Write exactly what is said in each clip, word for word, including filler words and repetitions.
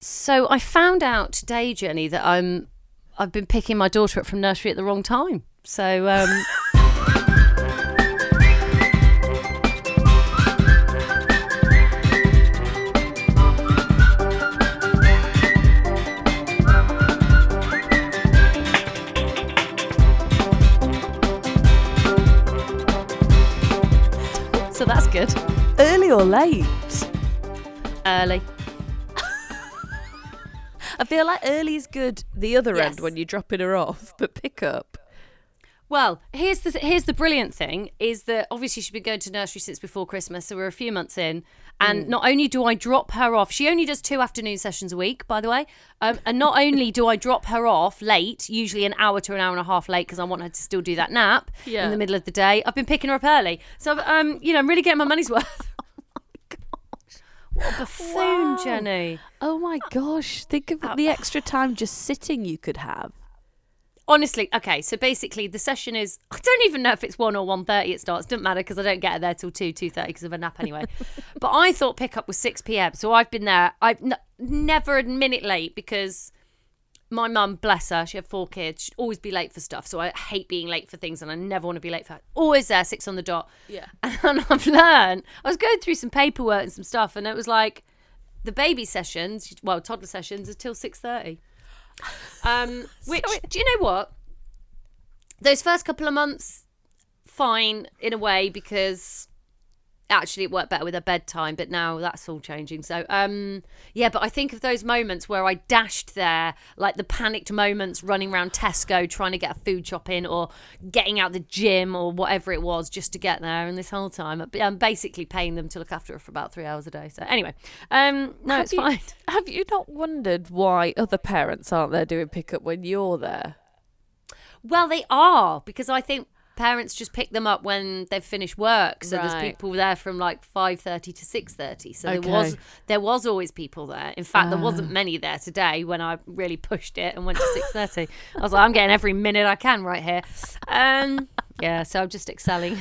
So I found out today, Jenny, that I'm I've been picking my daughter up from nursery at the wrong time. So um so that's good. Early or late? Early. I feel like early is good the other yes. end when you're dropping her off, but pick up. Well, here's the th- here's the brilliant thing is that obviously she's been going to nursery since before Christmas, so we're a few months in. And mm. not only do I drop her off, she only does two afternoon sessions a week, by the way. Um, and not only do I drop her off late, usually an hour to an hour and a half late because I want her to still do that nap yeah. in the middle of the day. I've been picking her up early. So, um, you know, I'm really getting my money's worth. What a buffoon, wow. Jenny. Oh, my gosh. Think of the extra time just sitting you could have. Honestly, okay, so basically the session is, I don't even know if it's one or one thirty it starts. Doesn't matter because I don't get her there till two, two thirty because of a nap anyway. But I thought pickup was six p.m. so I've been there. I've n- never a minute late because my mum, bless her, she had four kids. She'd always be late for stuff. So I hate being late for things and I never want to be late for her. Always there, six on the dot. Yeah. And I've learned, I was going through some paperwork and some stuff and it was like the baby sessions, well, toddler sessions, are till six thirty. Um, which, so it, do you know what? Those first couple of months, fine in a way because actually it worked better with her bedtime, but now that's all changing. So, um, yeah, but I think of those moments where I dashed there, like the panicked moments running around Tesco trying to get a food shop in or getting out the gym or whatever it was just to get there. And this whole time, I'm basically paying them to look after her for about three hours a day. So anyway, um, no, have it's you, fine. Have you not wondered why other parents aren't there doing pickup when you're there? Well, they are, because I think parents just pick them up when they've finished work, so right. there's people there from like five thirty to six thirty, so okay. there was there was always people there. In fact, uh. there wasn't many there today when I really pushed it and went to six thirty. I was like, I'm getting every minute I can right here. Um, yeah, so I'm just excelling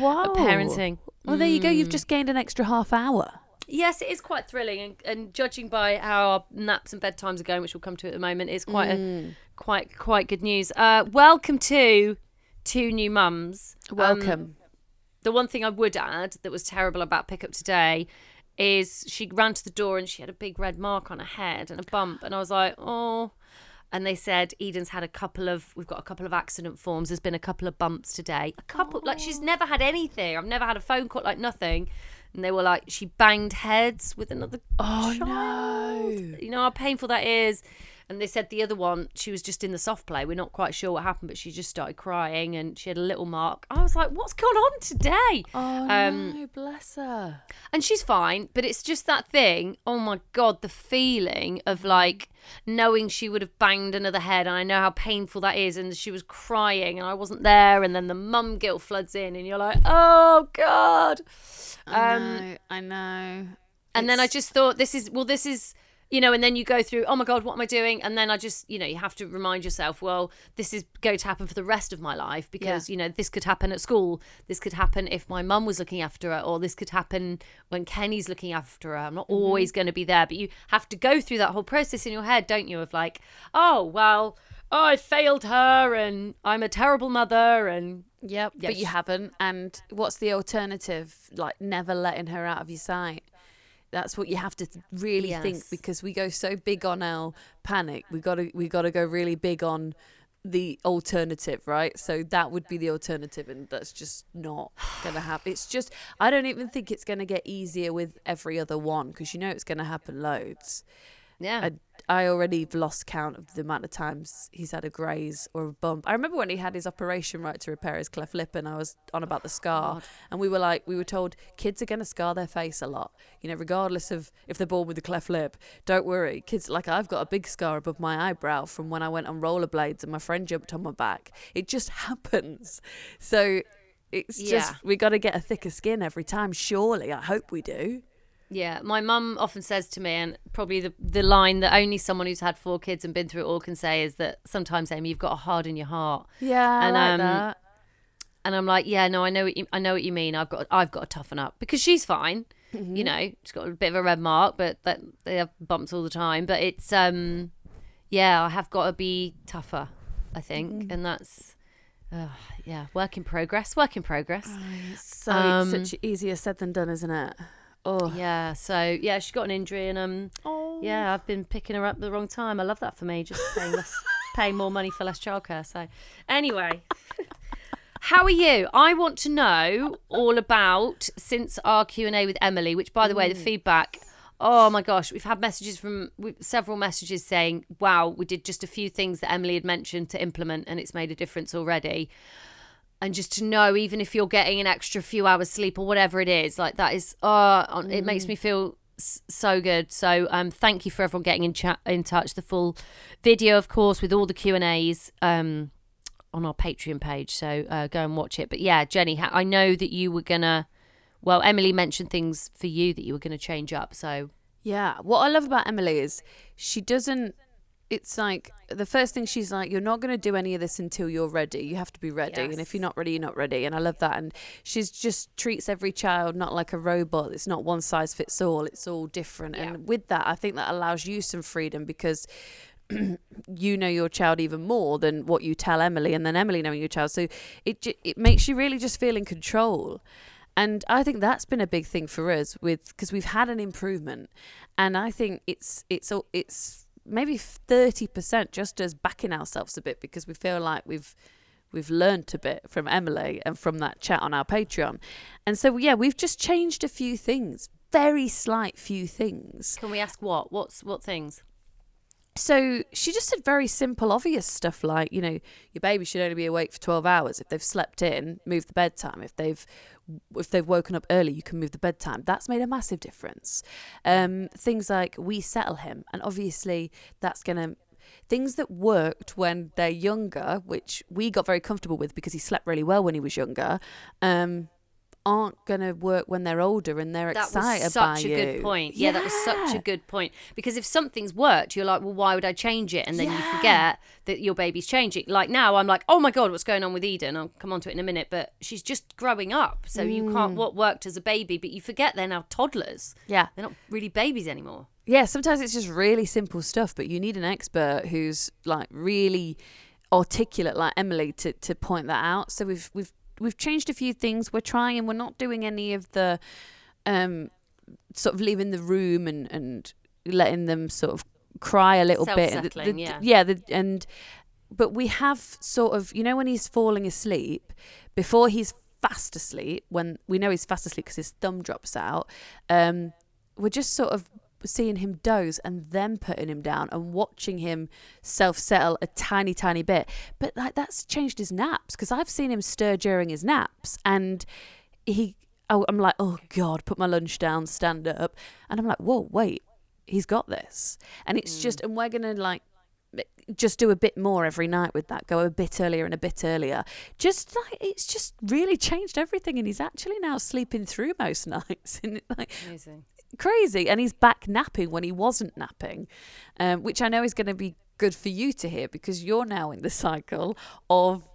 wow. at parenting. Well, there you go. You've just gained an extra half hour. Yes, it is quite thrilling, and, and judging by how our naps and bedtimes are going, which we'll come to at the moment, is quite mm. a, quite quite good news. Uh, welcome to two new mums. Welcome. Um, the one thing I would add that was terrible about pickup today is she ran to the door and she had a big red mark on her head and a bump, and I was like, oh. And they said, Eden's had a couple of, we've got a couple of accident forms. There's been a couple of bumps today. A couple, oh. like she's never had anything. I've never had a phone call, like nothing. And they were like, she banged heads with another oh, child. No. You know how painful that is. And they said the other one, she was just in the soft play. We're not quite sure what happened, but she just started crying and she had a little mark. I was like, what's going on today? Oh, um, no, bless her. And she's fine, but it's just that thing. Oh, my God, the feeling of like knowing she would have banged another head. And I know how painful that is. And she was crying and I wasn't there. And then the mum guilt floods in and you're like, oh, God. I um, know, I know. And it's... then I just thought, this is, well, this is... You know, and then you go through, oh, my God, what am I doing? And then I just, you know, you have to remind yourself, well, this is going to happen for the rest of my life because, yeah. you know, this could happen at school. This could happen if my mum was looking after her, or this could happen when Kenny's looking after her. I'm not mm-hmm. always going to be there. But you have to go through that whole process in your head, don't you, of like, oh, well, oh, I failed her and I'm a terrible mother and... Yep, yes. But you haven't. And what's the alternative? Like never letting her out of your sight. That's what you have to th- really yes. think, because we go so big on our panic. We gotta we gotta go really big on the alternative, right? So that would be the alternative, and that's just not gonna happen. It's just, I don't even think it's gonna get easier with every other one, because you know it's gonna happen loads. Yeah, I, I already have lost count of the amount of times he's had a graze or a bump. I remember when he had his operation, right, to repair his cleft lip, and I was on about the scar. God. And we were like, we were told kids are going to scar their face a lot, you know, regardless of if they're born with a cleft lip. Don't worry, kids. Like, I've got a big scar above my eyebrow from when I went on rollerblades and my friend jumped on my back. It just happens. So it's yeah. just, we got to get a thicker skin every time. Surely, I hope we do. Yeah, my mum often says to me, and probably the, the line that only someone who's had four kids and been through it all can say is that sometimes, Amy, you've got a hard in your heart. Yeah, and, I like um, that. And I'm like, yeah, no, I know what you, I know what you mean. I've got I've got to toughen up, because she's fine. Mm-hmm. You know, it's got a bit of a red mark, but that, they have bumps all the time. But it's, um, yeah, I have got to be tougher, I think. Mm-hmm. And that's, uh, yeah, work in progress, work in progress. Oh, it's so um, it's such easier said than done, isn't it? Oh yeah, so yeah, she got an injury, and um, oh. yeah, I've been picking her up at the wrong time. I love that for me, just paying less, paying more money for less childcare. So anyway, how are you? I want to know all about since our Q and A with Emily, which, by the mm. way, the feedback. Oh my gosh, we've had messages from several messages saying, "Wow, we did just a few things that Emily had mentioned to implement, and it's made a difference already." And just to know, even if you're getting an extra few hours sleep or whatever it is, like that is, uh, it makes me feel s- so good. So um, thank you for everyone getting in chat, in touch. The full video, of course, with all the Q and A's um, on our Patreon page. So uh, go and watch it. But yeah, Jenny, I know that you were gonna. Well, Emily mentioned things for you that you were gonna change up. So yeah, what I love about Emily is she doesn't. It's like the first thing she's like, you're not going to do any of this until you're ready. You have to be ready. Yes. And if you're not ready, you're not ready. And I love that. And she just treats every child not like a robot. It's not one size fits all. It's all different. Yeah. And with that, I think that allows you some freedom because you know your child even more than what you tell Emily, and then Emily knowing your child. So it it makes you really just feel in control. And I think that's been a big thing for us with because we've had an improvement. And I think it's it's it's... maybe thirty percent just as backing ourselves a bit because we feel like we've we've learned a bit from Emily and from that chat on our Patreon. And so, yeah, we've just changed a few things, very slight few things. Can we ask what? What's what things? So she just said very simple, obvious stuff like, you know, your baby should only be awake for twelve hours. If they've slept in, move the bedtime. If they've if they've woken up early, you can move the bedtime. That's made a massive difference. Um, things like we settle him. And obviously that's going to, things that worked when they're younger, which we got very comfortable with because he slept really well when he was younger, um, aren't going to work when they're older and they're that excited was such by a you. Good point. Yeah, yeah, that was such a good point. Because if something's worked, you're like, well, why would I change it? And then yeah. you forget that your baby's changing. Like now I'm like, oh my God, what's going on with Eden? I'll come on to it in a minute. But she's just growing up. So mm. you can't, what worked as a baby, but you forget they're now toddlers. Yeah. They're not really babies anymore. Yeah, sometimes it's just really simple stuff, but you need an expert who's like really articulate like Emily to, to point that out. So we've, we've, We've changed a few things. We're trying. We're not doing any of the um, sort of leaving the room and, and letting them sort of cry a little bit. And the, the, yeah. Yeah. The, and but we have sort of, you know, when he's falling asleep, before he's fast asleep, when we know he's fast asleep because his thumb drops out, um, we're just sort of seeing him doze and then putting him down and watching him self-settle a tiny tiny bit. But like that's changed his naps because I've seen him stir during his naps and he oh, I'm like, oh God, put my lunch down, stand up, and I'm like, whoa, wait, he's got this. And it's mm. just, and we're gonna like just do a bit more every night with that, go a bit earlier and a bit earlier, just like it's just really changed everything. And he's actually now sleeping through most nights and like amazing. Crazy. And he's back napping when he wasn't napping, um, which I know is going to be good for you to hear because you're now in the cycle of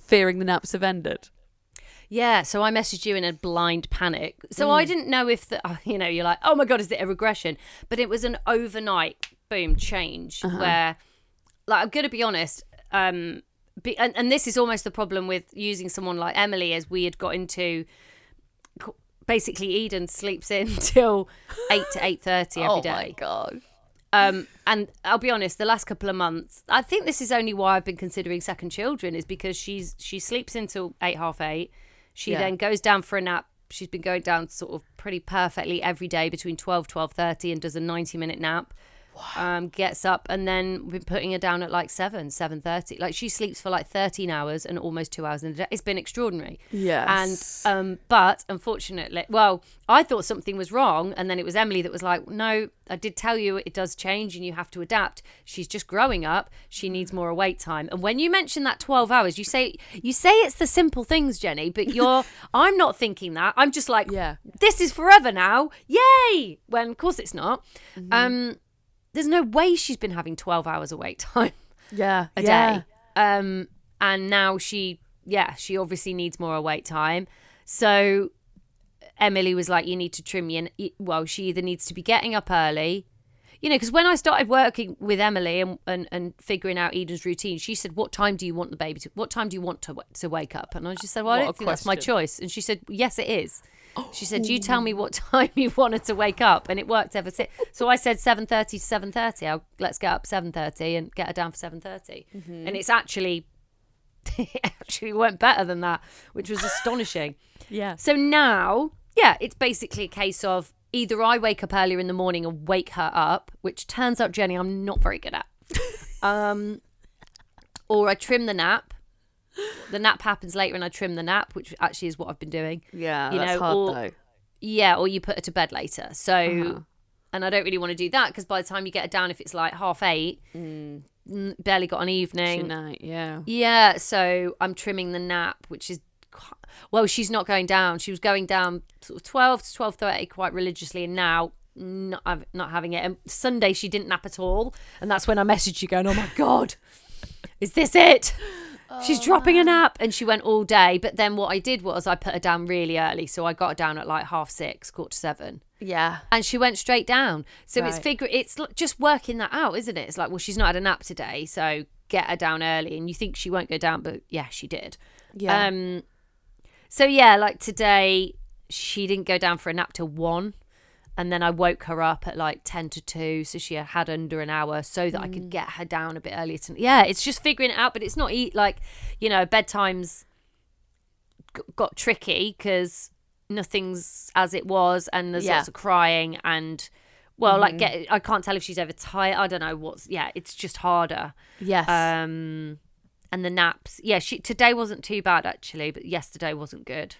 fearing the naps have ended. Yeah, so I messaged you in a blind panic. So mm. I didn't know if, the, you know, you're like, oh my God, is it a regression? But it was an overnight, boom, change uh-huh. where, like, I'm going to be honest, um, be, and, and this is almost the problem with using someone like Emily as we had got into... Basically, Eden sleeps in till eight to eight thirty every day. Oh my God! Um, and I'll be honest, the last couple of months, I think this is only why I've been considering second children is because she's she sleeps until eight half eight. She yeah. then goes down for a nap. She's been going down sort of pretty perfectly every day between twelve twelve thirty and does a ninety minute nap. Wow. Um, gets up and then we're putting her down at like seven seven thirty. Like she sleeps for like thirteen hours and almost two hours in a day. It's been extraordinary. Yes. And um, but unfortunately, well, I thought something was wrong, and then it was Emily that was like, "No, I did tell you it does change, and you have to adapt. She's just growing up. She needs more awake time." And when you mention that twelve hours, you say you say it's the simple things, Jenny. But you're I'm not thinking that. I'm just like, yeah. this is forever now. Yay! When of course it's not. Mm-hmm. Um. There's no way she's been having twelve hours awake time yeah, a yeah. day. Um, and now she, yeah, she obviously needs more awake time. So Emily was like, you need to trim your... Well, she either needs to be getting up early... You know, because when I started working with Emily and, and, and figuring out Eden's routine, she said, what time do you want the baby to... What time do you want to to wake up? And I just said, well, I don't think that's my choice. And she said, yes, it is. Oh. She said, you tell me what time you want her to wake up. And it worked ever since. So I said seven thirty to seven thirty. I'll, let's get up seven thirty and get her down for seven thirty. Mm-hmm. And it's actually... It actually went better than that, which was astonishing. Yeah. So now, yeah, it's basically a case of... Either I wake up earlier in the morning and wake her up, which turns out, Jenny, I'm not very good at. Um, or I trim the nap. The nap happens later and I trim the nap, which actually is what I've been doing. Yeah, you that's know, hard or, though. Yeah, or you put her to bed later. So, uh-huh. And I don't really want to do that because by the time you get her down, if it's like half eight, mm. barely got an evening. Night, yeah. Yeah, so I'm trimming the nap, which is... Well, she's not going down. She was going down sort of twelve to twelve thirty quite religiously, and now not, not having it. And Sunday she didn't nap at all, and that's when I messaged you going, oh my God, is this it? Oh, she's dropping a nap. And she went all day. But then what I did was I put her down really early. So I got her down at like half six, quarter to seven. Yeah. And she went straight down. So right. it's figure. It's just working that out, isn't it? It's like, well, she's not had a nap today, so get her down early. And you think she won't go down, but yeah, she did. Yeah. Um, So, yeah, like today, she didn't go down for a nap till one. And then I woke her up at like ten to two. So she had under an hour so that mm. I could get her down a bit earlier. To, yeah, it's just figuring it out. But it's not eat like, you know, bedtime's g- got tricky because nothing's as it was. And there's yeah. lots of crying. And, well, mm. like, get, I can't tell if she's overtired. I don't know what's, yeah, it's just harder. Yes. Um... And the naps. Yeah, she today wasn't too bad, actually, but yesterday wasn't good.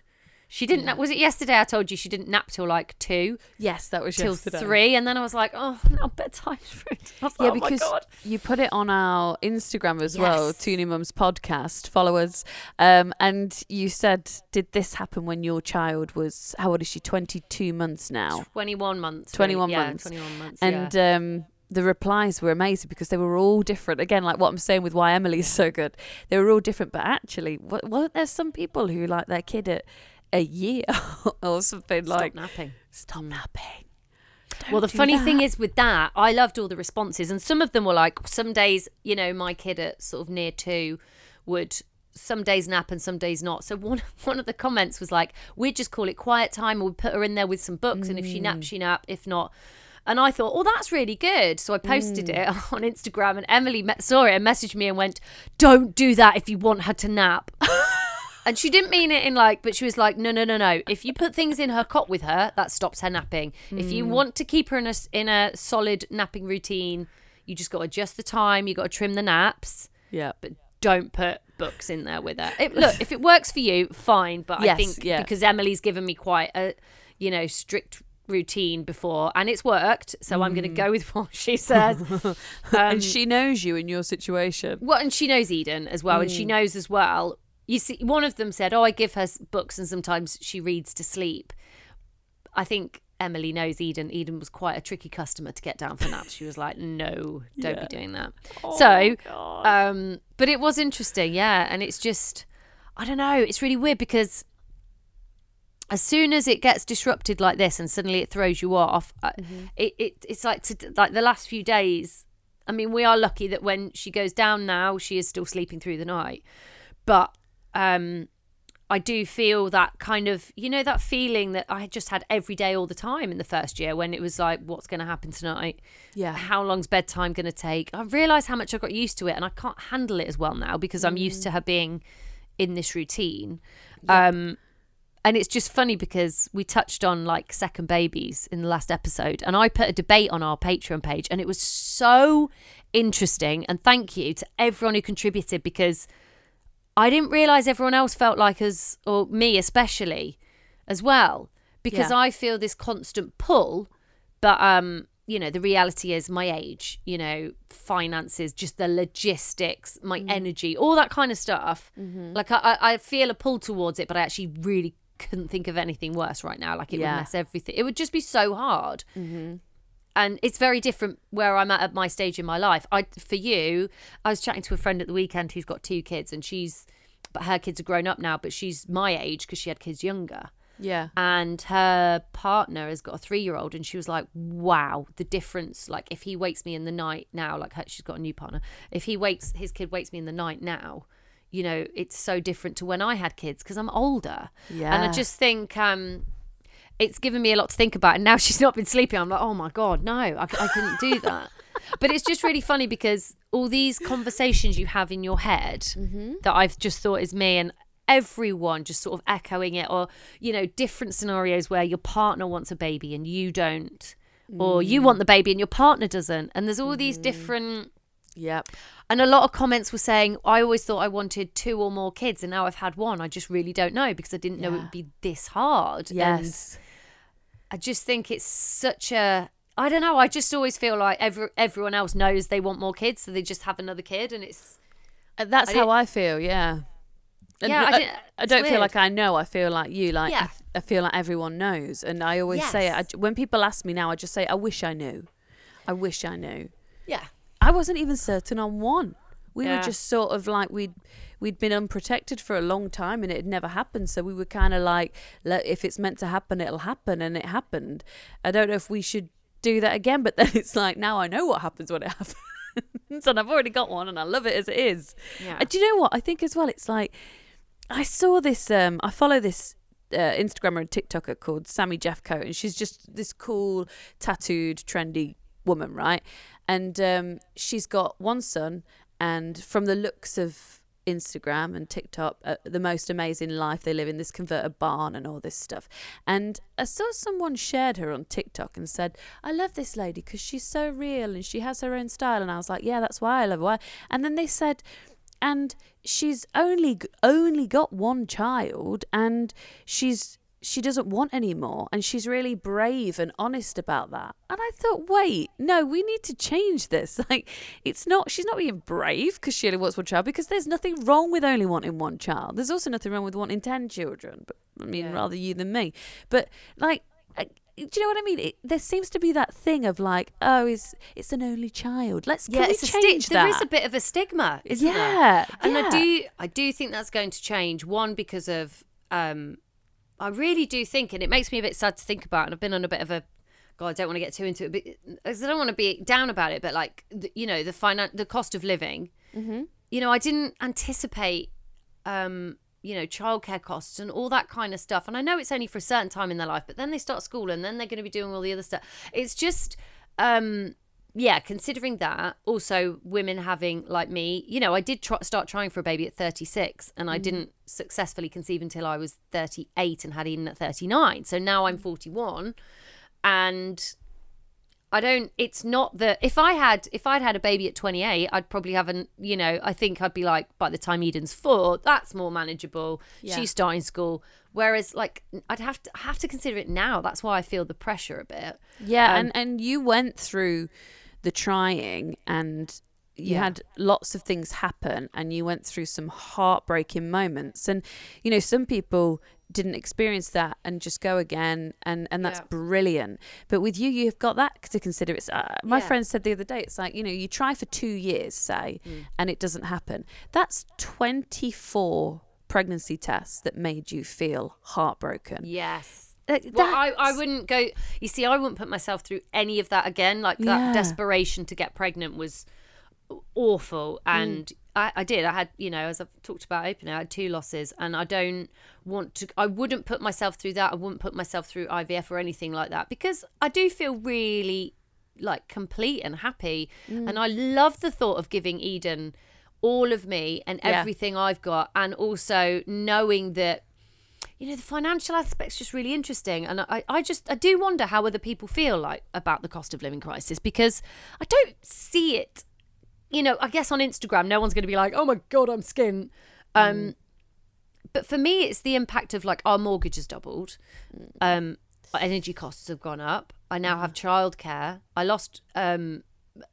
She didn't yeah. nap. Was it yesterday I told you she didn't nap till like two? Yes, that was till yesterday. Till three. And then I was like, oh, no, bedtime for it. I was yeah, like, oh because my God. You put it on our Instagram as yes. well, Toony Mums Podcast, followers. Um, and you said, did this happen when your child was, how old is she, twenty-two months now? twenty-one months. twenty-one yeah, months. twenty-one months, and, yeah. um the replies were amazing because they were all different. Again, like what I'm saying with why Emily's so good. They were all different, but actually, what, weren't there some people who like their kid at a year or something Stop like... Stop napping. Stop napping. Don't well, the funny that. thing is with that, I loved all the responses. And some of them were like, some days, you know, my kid at sort of near two would... some days nap and some days not. So one one of the comments was like, we just call it quiet time, or we put her in there with some books, mm. and if she naps, she naps, if not... And I thought, oh, that's really good. So I posted mm. it on Instagram, and Emily saw it and messaged me and went, don't do that if you want her to nap. And she didn't mean it in like, but she was like, no, no, no, no. If you put things in her cot with her, that stops her napping. Mm. If you want to keep her in a, in a solid napping routine, you just got to adjust the time. You got to trim the naps. Yeah. But don't put books in there with her. It, look, if it works for you, fine. But yes, I think yeah. because Emily's given me quite a, you know, strict routine before, and it's worked, so mm. I'm going to go with what she says. Um, and she knows you in your situation. Well, and she knows Eden as well, mm. and she knows as well. You see, one of them said, oh, I give her books and sometimes she reads to sleep. I think Emily knows Eden. Eden was quite a tricky customer to get down for naps. She was like, no, don't yeah. be doing that. Oh, so, um, but it was interesting, yeah, and it's just, I don't know, it's really weird because as soon as it gets disrupted like this and suddenly it throws you off, mm-hmm. it, it it's like to, like the last few days, I mean, we are lucky that when she goes down now, she is still sleeping through the night. But um, I do feel that kind of, you know, that feeling that I just had every day all the time in the first year when it was like, what's going to happen tonight? Yeah. How long's bedtime going to take? I realised how much I got used to it, and I can't handle it as well now because mm. I'm used to her being in this routine. Yeah. Um And it's just funny because we touched on like second babies in the last episode, and I put a debate on our Patreon page, and it was so interesting. And thank you to everyone who contributed, because I didn't realise everyone else felt like us, or me especially as well, because yeah. I feel this constant pull. But, um, you know, the reality is my age, you know, finances, just the logistics, my mm. energy, all that kind of stuff. Mm-hmm. Like I, I feel a pull towards it, but I actually really couldn't think of anything worse right now. Like it yeah. would mess everything. It would just be so hard. Mm-hmm. And it's very different where I'm at at my stage in my life. I for you, I was chatting to a friend at the weekend who's got two kids, and she's, but her kids are grown up now, but she's my age because she had kids younger. Yeah. And her partner has got a three-year-old, and she was like, wow, the difference. Like, if he wakes me in the night now, like her, she's got a new partner. If he wakes, his kid wakes me in the night now, you know, it's so different to when I had kids because I'm older. Yeah. And I just think um, it's given me a lot to think about. And now she's not been sleeping. I'm like, oh, my God, no, I, I couldn't do that. But it's just really funny because all these conversations you have in your head mm-hmm. that I've just thought is me and everyone just sort of echoing it, or, you know, different scenarios where your partner wants a baby and you don't, or mm. you want the baby and your partner doesn't. And there's all mm. these different... Yep. And a lot of comments were saying, I always thought I wanted two or more kids and now I've had one. I just really don't know because I didn't yeah. know it would be this hard. Yes. And I just think it's such a... I don't know. I just always feel like every, everyone else knows they want more kids, so they just have another kid, and it's... And that's I how I feel, yeah. And yeah, I, I, I don't weird. feel like I know. I feel like you, like yeah. I, I feel like everyone knows. And I always yes. say, I, when people ask me now, I just say, I wish I knew. I wish I knew. Yeah. I wasn't even certain on one. We yeah. were just sort of like, we'd we'd been unprotected for a long time and it had never happened. So we were kind of like, if it's meant to happen, it'll happen. And it happened. I don't know if we should do that again. But then it's like, now I know what happens when it happens. And I've already got one and I love it as it is. Yeah. And do you know what? I think as well, it's like, I saw this, um, I follow this uh, Instagrammer and TikToker called Sammy Jeffcoat, and she's just this cool, tattooed, trendy woman, right? And um, she's got one son, and from the looks of Instagram and TikTok, uh, the most amazing life. They live in this converted barn and all this stuff. And I saw someone shared her on TikTok and said, I love this lady because she's so real and she has her own style. And I was like, yeah, that's why I love her. And then they said... And she's only only got one child, and she's she doesn't want any more, and she's really brave and honest about that. And I thought, wait, no, we need to change this. Like, it's not she's not being brave because she only wants one child, because there's nothing wrong with only wanting one child. There's also nothing wrong with wanting ten children. But I mean, yeah. rather you than me. But like. I, Do you know what I mean? It, there seems to be that thing of like, oh, it's, it's an only child. Let's yeah, can it's we a change sti- that. There is a bit of a stigma, isn't yeah, there? And yeah. I do, I do think that's going to change. One, because of, um, I really do think, and it makes me a bit sad to think about. And I've been on a bit of a, God, I don't want to get too into it, but because I don't want to be down about it. But like, the, you know, the finan- the cost of living. Mm-hmm. You know, I didn't anticipate. Um, you know, childcare costs and all that kind of stuff. And I know it's only for a certain time in their life, but then they start school and then they're going to be doing all the other stuff. It's just, um, yeah, considering that, also women having, like me, you know, I did tr- start trying for a baby at thirty-six and I mm. didn't successfully conceive until I was thirty-eight and had Eden at thirty-nine. So now I'm forty-one and I don't, it's not that, if I had, if I'd had a baby at twenty-eight, I'd probably have an, you know, I think I'd be like, by the time Eden's four, that's more manageable. Yeah. She's starting school. Whereas like, I'd have to have to consider it now. That's why I feel the pressure a bit. Yeah. Um, and, and you went through the trying and you yeah. had lots of things happen and you went through some heartbreaking moments. And, you know, some people didn't experience that and just go again, and and that's yeah. brilliant. But with you, you've got that to consider. It's uh, my yeah. friend said the other day, it's like, you know, you try for two years say mm. and it doesn't happen. That's twenty-four pregnancy tests that made you feel heartbroken. Yes. Like, well, I, I wouldn't go, you see, I wouldn't put myself through any of that again. Like yeah. that desperation to get pregnant was awful. And mm. I, I did I had you know, as I've talked about openly, I had two losses, and I don't want to I wouldn't put myself through that. I wouldn't put myself through I V F or anything like that, because I do feel really like complete and happy mm. and I love the thought of giving Eden all of me and everything yeah. I've got, and also knowing that, you know, the financial aspect's just really interesting. And I, I just, I do wonder how other people feel like about the cost of living crisis, because I don't see it. You know, I guess on Instagram, no one's going to be like, oh my God, I'm skint. Um, mm. But for me, it's the impact of like, our mortgage has doubled. Um, our energy costs have gone up. I now have childcare. I lost um,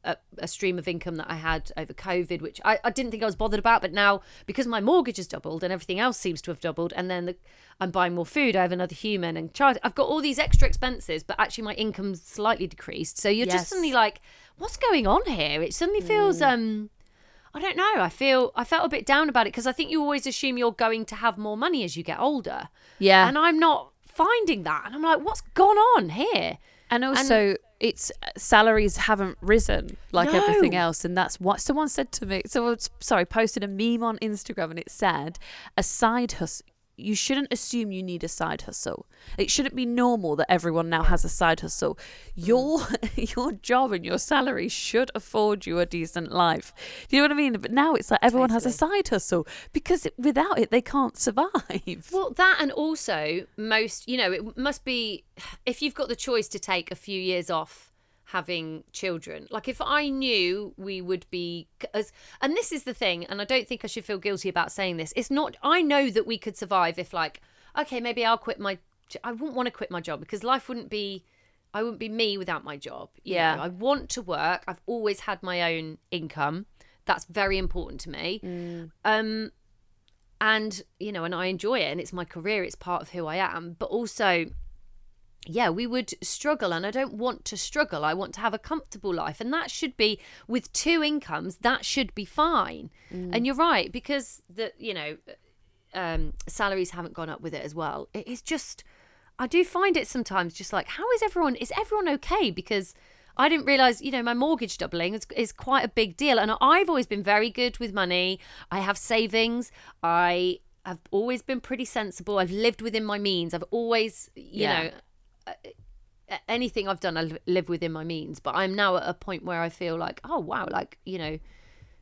a, a stream of income that I had over COVID, which I, I didn't think I was bothered about. But now, because my mortgage has doubled and everything else seems to have doubled, and then the, I'm buying more food, I have another human and child. I've got all these extra expenses, but actually my income's slightly decreased. So you're yes. just suddenly like... what's going on here? It suddenly feels, mm. um, I don't know. I feel, I felt a bit down about it, because I think you always assume you're going to have more money as you get older. Yeah. And I'm not finding that. And I'm like, what's gone on here? And also, and it's salaries haven't risen like no. everything else. And that's what someone said to me. Someone, sorry, posted a meme on Instagram and it said, a side hustle. You shouldn't assume you need a side hustle. It shouldn't be normal that everyone now has a side hustle. Your your job and your salary should afford you a decent life. Do you know what I mean? But now it's like everyone totally. has a side hustle because without it, they can't survive. Well, that and also most, you know, it must be, if you've got the choice to take a few years off having children, like if I knew we would be as, and this is the thing, and I don't think I should feel guilty about saying this, it's not, I know that we could survive if, like, okay, maybe I'll quit my, I wouldn't want to quit my job because life wouldn't be, I wouldn't be me without my job. Yeah, you know, I want to work. I've always had my own income. That's very important to me. Mm. um and you know, and I enjoy it and it's my career, it's part of who I am, but also yeah, we would struggle, and I don't want to struggle. I want to have a comfortable life, and that should be, with two incomes, that should be fine. Mm. And you're right, because the you know um, salaries haven't gone up with it as well. It is just, I do find it sometimes just like, how is everyone? Is everyone okay? Because I didn't realise, you know, my mortgage doubling is, is quite a big deal, and I've always been very good with money. I have savings. I have always been pretty sensible. I've lived within my means. I've always, you yeah. know. anything I've done, I live within my means, but I'm now at a point where I feel like, oh wow, like, you know,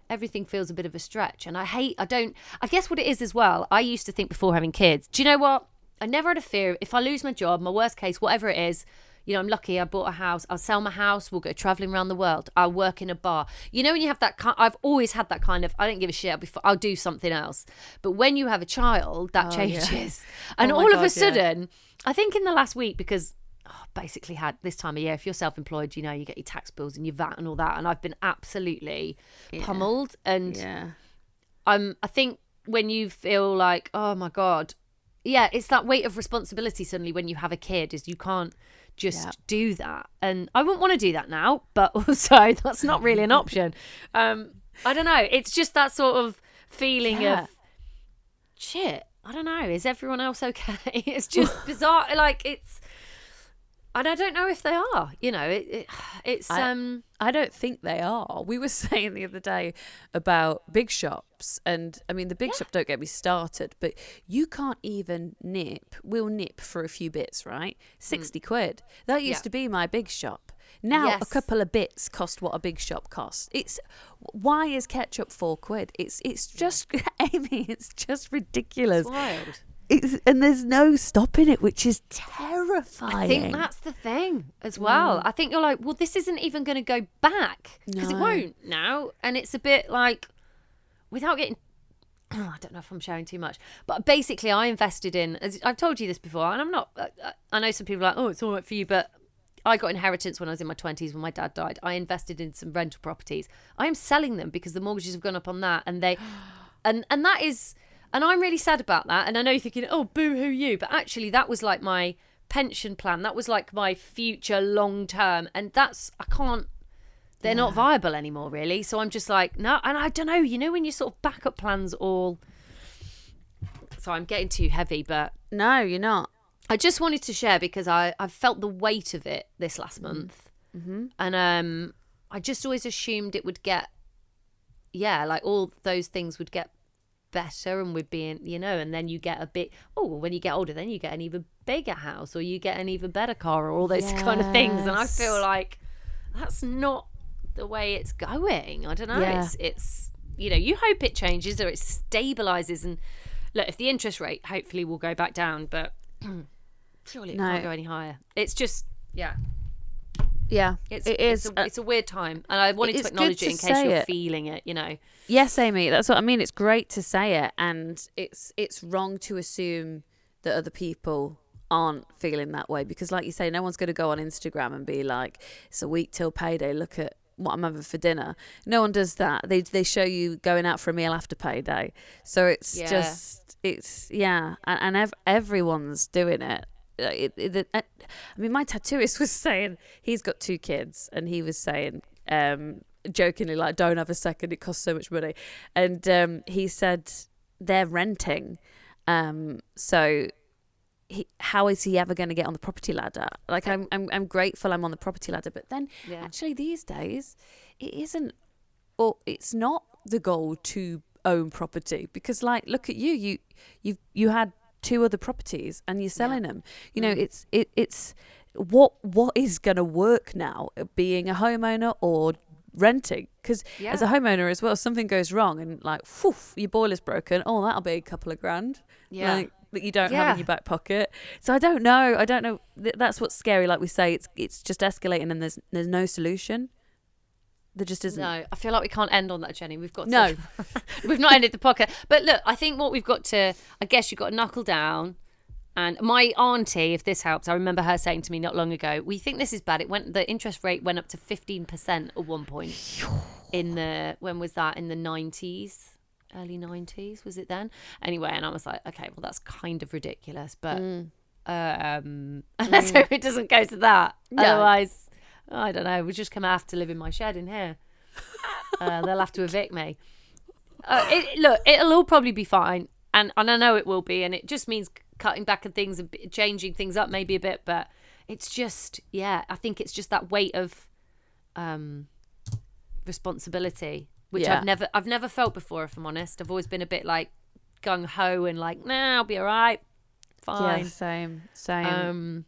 everything feels a bit of a stretch, and I hate, I don't, I guess what it is as well, I used to think before having kids, do you know what, I never had a fear, if I lose my job, my worst case, whatever it is, you know, I'm lucky, I bought a house, I'll sell my house, we'll go travelling around the world, I'll work in a bar, you know, when you have that kind, I've always had that kind of, I don't give a shit, I'll do something else, but when you have a child, that oh, changes, yeah. and oh all God, of a sudden, yeah. I think in the last week, because oh, basically had this time of year, if you're self-employed, you know, you get your tax bills and your V A T and all that. And I've been absolutely yeah. pummeled. And yeah. I'm, I think when you feel like, oh my God, yeah, it's that weight of responsibility suddenly when you have a kid, is you can't just yeah. do that. And I wouldn't want to do that now, but also that's not really an option. Um, I don't know. It's just that sort of feeling yeah. of shit. I don't know. Is everyone else okay? It's just bizarre. Like it's, and I don't know if they are. You know, it, it it's. I, um, I don't think they are. We were saying the other day about big shops, and I mean the big yeah. shop. Don't get me started, but you can't even nip. We'll nip for a few bits, right? Sixty mm. quid. That used yeah. to be my big shop. Now yes. a couple of bits cost what a big shop costs. It's why is ketchup four quid? It's it's just Amy. It's just ridiculous. It's wild. It's, and there's no stopping it, which is terrifying. I think that's the thing as well. Mm. I think you're like, well, this isn't even going to go back because no. it won't now. And it's a bit like, without getting, oh, I don't know if I'm sharing too much, but basically, I invested in. As I've told you this before, and I'm not. I, I know some people are like, oh, it's all right for you, but. I got inheritance when I was in my twenties when my dad died. I invested in some rental properties. I am selling them because the mortgages have gone up on that, and they, and and that is, and I'm really sad about that. And I know you're thinking, oh, boo hoo you, but actually that was like my pension plan. That was like my future long term, and that's I can't. They're yeah. not viable anymore, really. So I'm just like no, and I don't know. You know when you sort of backup plans all. So I'm getting too heavy, but no, you're not. I just wanted to share because I, I felt the weight of it this last month. Mm-hmm. And um, I just always assumed it would get, yeah, like all those things would get better and would be, in, you know, and then you get a bit, oh, when you get older, then you get an even bigger house or you get an even better car or all those yes. kind of things. And I feel like that's not the way it's going. I don't know. Yeah. It's, it's, you know, you hope it changes or it stabilises. And look, if the interest rate hopefully will go back down, but... surely it no. can't go any higher. It's just yeah yeah it's, it is it's a, it's a weird time, and I wanted to acknowledge it in case you're feeling it, you know. Yes, Amy, that's what I mean. It's great to say it, and it's it's wrong to assume that other people aren't feeling that way, because like you say, no one's going to go on Instagram and be like, it's a week till payday, look at what I'm having for dinner. No one does that. They they show you going out for a meal after payday. So it's yeah. just, it's, yeah. And, and ev- everyone's doing it. It, it, it. I mean, my tattooist was saying, he's got two kids, and he was saying, um, jokingly, like, don't have a second, it costs so much money. And um, he said, they're renting. Um, so he, how is he ever going to get on the property ladder? Like, I'm, I'm, I'm grateful I'm on the property ladder, but then yeah. actually these days it isn't, or it's not the goal to own property, because like, look at you, you, you, you had two other properties and you're selling yeah. them. You know, mm. it's, it, it's what, what is going to work now, being a homeowner or renting? Because yeah. as a homeowner as well, something goes wrong and like, whew, your boiler's broken. Oh, that'll be a couple of grand. Yeah. Like, that you don't yeah. have in your back pocket. So I don't know. I don't know. That's what's scary. Like we say, it's it's just escalating and there's there's no solution. There just isn't. No, I feel like we can't end on that, Jenny. We've got to. No. We've not ended the podcast. But look, I think what we've got to, I guess you've got to knuckle down. And my auntie, if this helps, I remember her saying to me not long ago, we think this is bad. It went, the interest rate went up to fifteen percent at one point in the, when was that? In the nineties. Early nineties, was it then? Anyway, and I was like, okay, well, that's kind of ridiculous, but mm. um, let's mm. hope it doesn't go to that. No. Otherwise, I don't know, we're just going to have to live in my shed in here. uh, they'll have to evict me. Uh, it, look, it'll all probably be fine, and, and I know it will be, and it just means cutting back on things and changing things up maybe a bit, but it's just, yeah, I think it's just that weight of um, responsibility. Which yeah. I've never, I've never felt before. If I'm honest, I've always been a bit like gung ho and like, nah, I'll be all right, fine. Yeah, same, same. Um,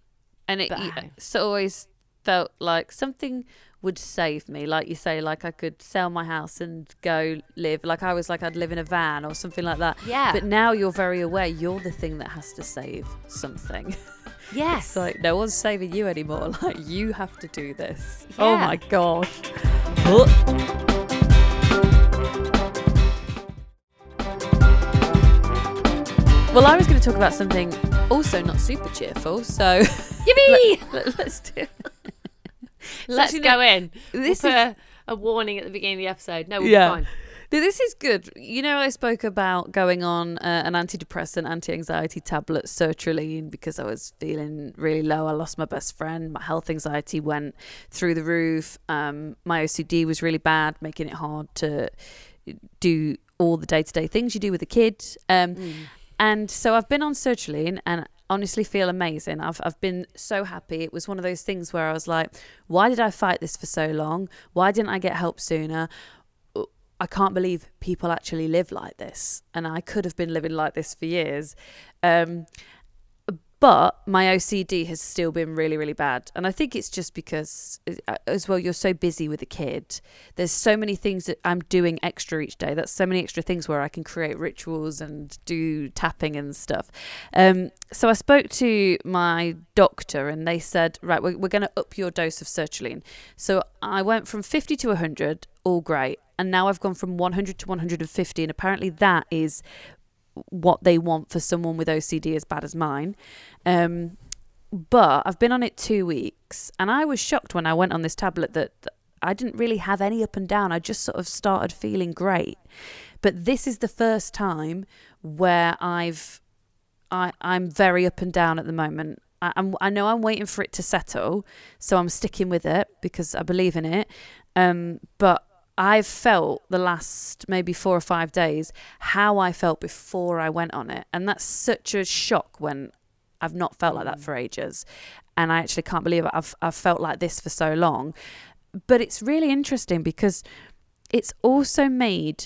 and it, you, it's always felt like something would save me. Like you say, like I could sell my house and go live. Like I was like, I'd live in a van or something like that. Yeah. But now you're very aware. You're the thing that has to save something. Yes. It's like no one's saving you anymore. Like you have to do this. Yeah. Oh my God. Well, I was going to talk about something also not super cheerful, so... Yippee! let, let, let's do Let's go not, in. This we'll is, put a, a warning at the beginning of the episode. No, we'll yeah. be fine. No, this is good. You know, I spoke about going on uh, an antidepressant, anti-anxiety tablet, sertraline, because I was feeling really low. I lost my best friend. My health anxiety went through the roof. Um, my O C D was really bad, making it hard to do all the day-to-day things you do with a kid. Um mm. And so I've been on sertraline and honestly feel amazing. I've I've been so happy. It was one of those things where I was like, why did I fight this for so long? Why didn't I get help sooner? I can't believe people actually live like this. And I could have been living like this for years. Um, but my O C D has still been really, really bad. And I think it's just because as well, you're so busy with a kid. There's so many things that I'm doing extra each day. That's so many extra things where I can create rituals and do tapping and stuff. Um, so I spoke to my doctor and they said, right, we're, we're going to up your dose of sertraline. So I went from fifty to one hundred, all great. And now I've gone from one hundred to one hundred fifty. And apparently that is what they want for someone with O C D as bad as mine. Um, but I've been on it two weeks and I was shocked when I went on this tablet that, that I didn't really have any up and down. I just sort of started feeling great. But this is the first time where I've, I, I'm very up and down at the moment. I, I'm, I know I'm waiting for it to settle, so I'm sticking with it because I believe in it. Um, but I've felt the last maybe four or five days how I felt before I went on it. And that's such a shock when I've not felt like that for ages. And I actually can't believe it. I've, I've felt like this for so long. But it's really interesting because it's also made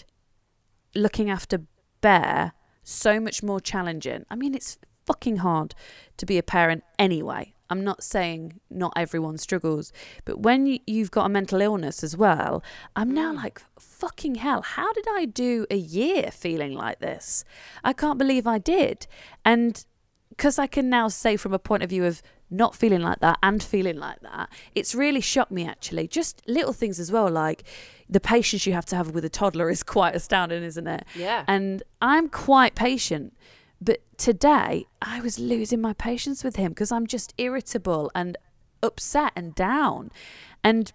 looking after Bear so much more challenging. I mean, it's fucking hard to be a parent anyway. I'm not saying not everyone struggles, but when you've got a mental illness as well, I'm now like, fucking hell, how did I do a year feeling like this? I can't believe I did. And because I can now say from a point of view of not feeling like that and feeling like that, it's really shocked me actually. Just little things as well, like the patience you have to have with a toddler is quite astounding, isn't it? Yeah. And I'm quite patient. But today, I was losing my patience with him because I'm just irritable and upset and down. And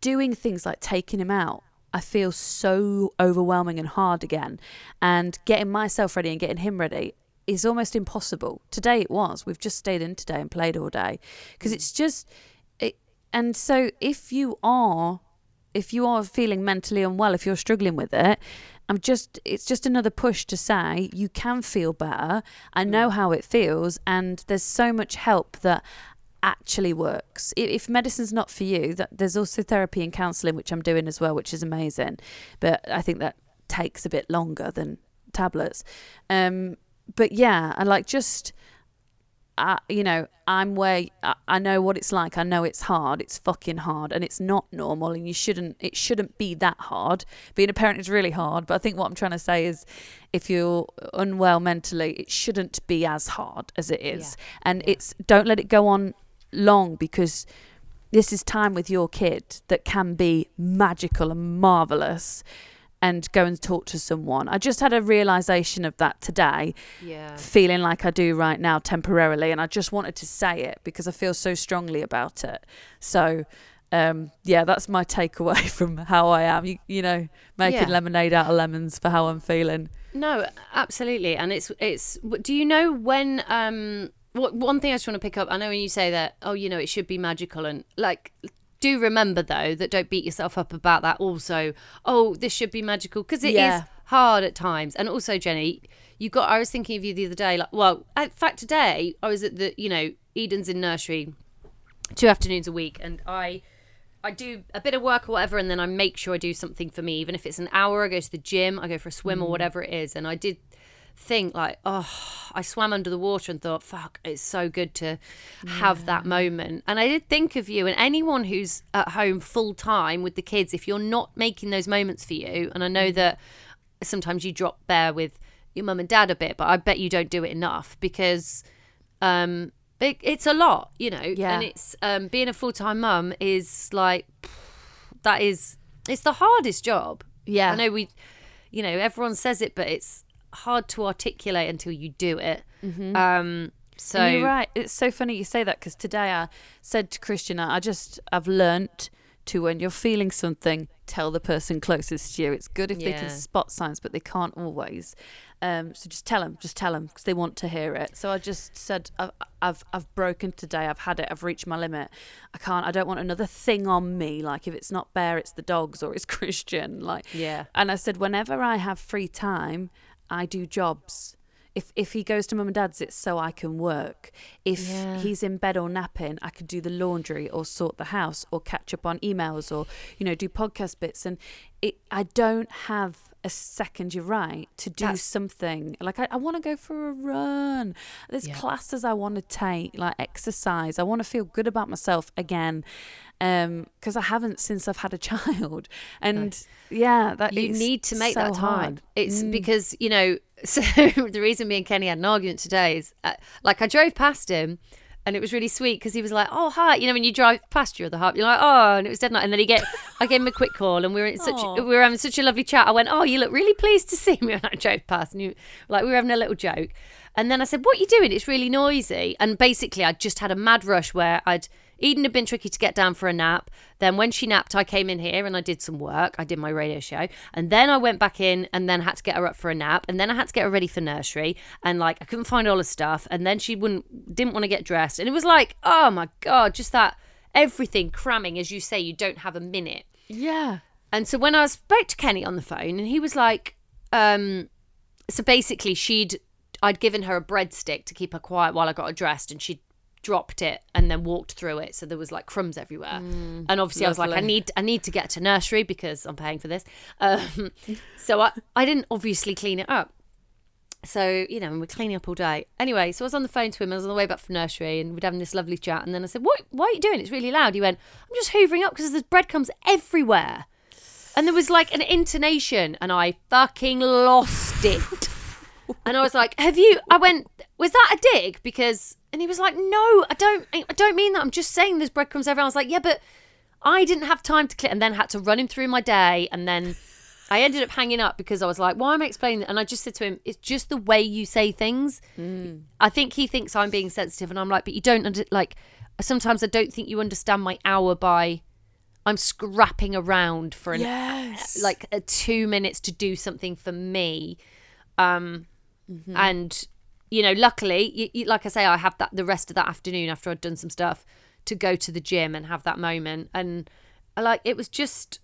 doing things like taking him out, I feel so overwhelming and hard again. And getting myself ready and getting him ready is almost impossible. Today it was. We've just stayed in today and played all day. Because it's just... it. And so if you are if you are feeling mentally unwell, if you're struggling with it, I'm just, it's just another push to say you can feel better. I know how it feels, and there's so much help that actually works. If medicine's not for you, that there's also therapy and counselling, which I'm doing as well, which is amazing. But I think that takes a bit longer than tablets. Um, but yeah, I like just, I, you know, I'm where I, I know what it's like. I know it's hard. It's fucking hard, and it's not normal. And you shouldn't. It shouldn't be that hard. Being a parent is really hard. But I think what I'm trying to say is, if you're unwell mentally, it shouldn't be as hard as it is. Yeah. And yeah. it's don't let it go on long, because this is time with your kid that can be magical and marvelous. And go and talk to someone. I just had a realisation of that today, yeah. feeling like I do right now temporarily, and I just wanted to say it because I feel so strongly about it. So, um, yeah, that's my takeaway from how I am, you, you know, making yeah. lemonade out of lemons for how I'm feeling. No, absolutely. And it's, it's. do you know when, um, what, one thing I just want to pick up, I know when you say that, oh, you know, it should be magical and like... Do remember, though, that don't beat yourself up about that also. Oh, this should be magical, because it yeah. is hard at times. And also, Jenny, you got, I was thinking of you the other day, like, well, in fact, today I was at the, you know, Eden's in nursery two afternoons a week, and I I do a bit of work or whatever, and then I make sure I do something for me. Even if it's an hour, I go to the gym, I go for a swim mm. or whatever it is. And I did think, like, oh, I swam under the water and thought, fuck, it's so good to yeah. have that moment. And I did think of you, and anyone who's at home full time with the kids, if you're not making those moments for you, and I know that sometimes you drop bear with your mum and dad a bit, but I bet you don't do it enough, because um it, it's a lot, you know. Yeah. And it's um being a full-time mum is like, that is, it's the hardest job. Yeah, I know, we, you know, everyone says it, but it's hard to articulate until you do it. Mm-hmm. Um, so and you're right. It's so funny you say that, because today I said to Christian, I just I've learnt to, when you're feeling something, tell the person closest to you. It's good if yeah. they can spot signs, but they can't always. Um, so just tell them, just tell them, because they want to hear it. So I just said, I've, I've I've broken today. I've had it. I've reached my limit. I can't. I don't want another thing on me. Like, if it's not Bear, it's the dogs, or it's Christian. Like, yeah. And I said, whenever I have free time, I do jobs. If if he goes to mum and dad's, it's so I can work. If yeah. he's in bed or napping, I can do the laundry or sort the house or catch up on emails or, you know, do podcast bits. And it, I don't have a second, you're right, to do That's, something. Like, I, I want to go for a run. There's yeah. classes I want to take, like exercise. I want to feel good about myself again, um, because I haven't since I've had a child. And nice. yeah, that you need to make so that time. Hard. It's mm. because, you know, so the reason me and Kenny had an argument today is, uh, like, I drove past him, and it was really sweet because he was like, oh, hi. You know, when you drive past your other half, you're like, oh, and it was dead night. And then he get, I gave him a quick call, and we were in such, Aww. we were having such a lovely chat. I went, oh, you look really pleased to see me when I drove past. And you, like, we were having a little joke. And then I said, what are you doing? It's really noisy. And basically, I just had a mad rush where I'd, Eden had been tricky to get down for a nap. Then when she napped, I came in here and I did some work. I did my radio show. And then I went back in and then had to get her up for a nap. And then I had to get her ready for nursery. And, like, I couldn't find all her stuff. And then she wouldn't didn't want to get dressed. And it was like, oh, my God, just that everything cramming. As you say, you don't have a minute. Yeah. And so when I spoke to Kenny on the phone, and he was like, um, so basically she'd, I'd given her a breadstick to keep her quiet while I got her dressed, and she'd dropped it and then walked through it, so there was like crumbs everywhere. Mm, and obviously lovely. I was like, I need I need to get to nursery because I'm paying for this. Um, so I, I didn't obviously clean it up. So, you know, and we're cleaning up all day. Anyway, so I was on the phone to him, I was on the way back from nursery, and we'd having this lovely chat, and then I said, What why are you doing? It's really loud. He went, I'm just hoovering up because there's breadcrumbs everywhere. And there was like an intonation, and I fucking lost it. And I was like, have you, I went, was that a dig? Because, and he was like, no, I don't, I don't mean that. I'm just saying there's breadcrumbs everywhere. I was like, yeah, but I didn't have time to click, and then had to run him through my day. And then I ended up hanging up because I was like, why am I explaining that? And I just said to him, it's just the way you say things. Mm. I think he thinks I'm being sensitive, and I'm like, but you don't, under, like, sometimes I don't think you understand my hour by, I'm scrapping around for an, yes. like a two minutes to do something for me. Um, mm-hmm. And, you know, luckily, you, you, like I say, I have that the rest of that afternoon after I'd done some stuff to go to the gym and have that moment. And, like, it was just,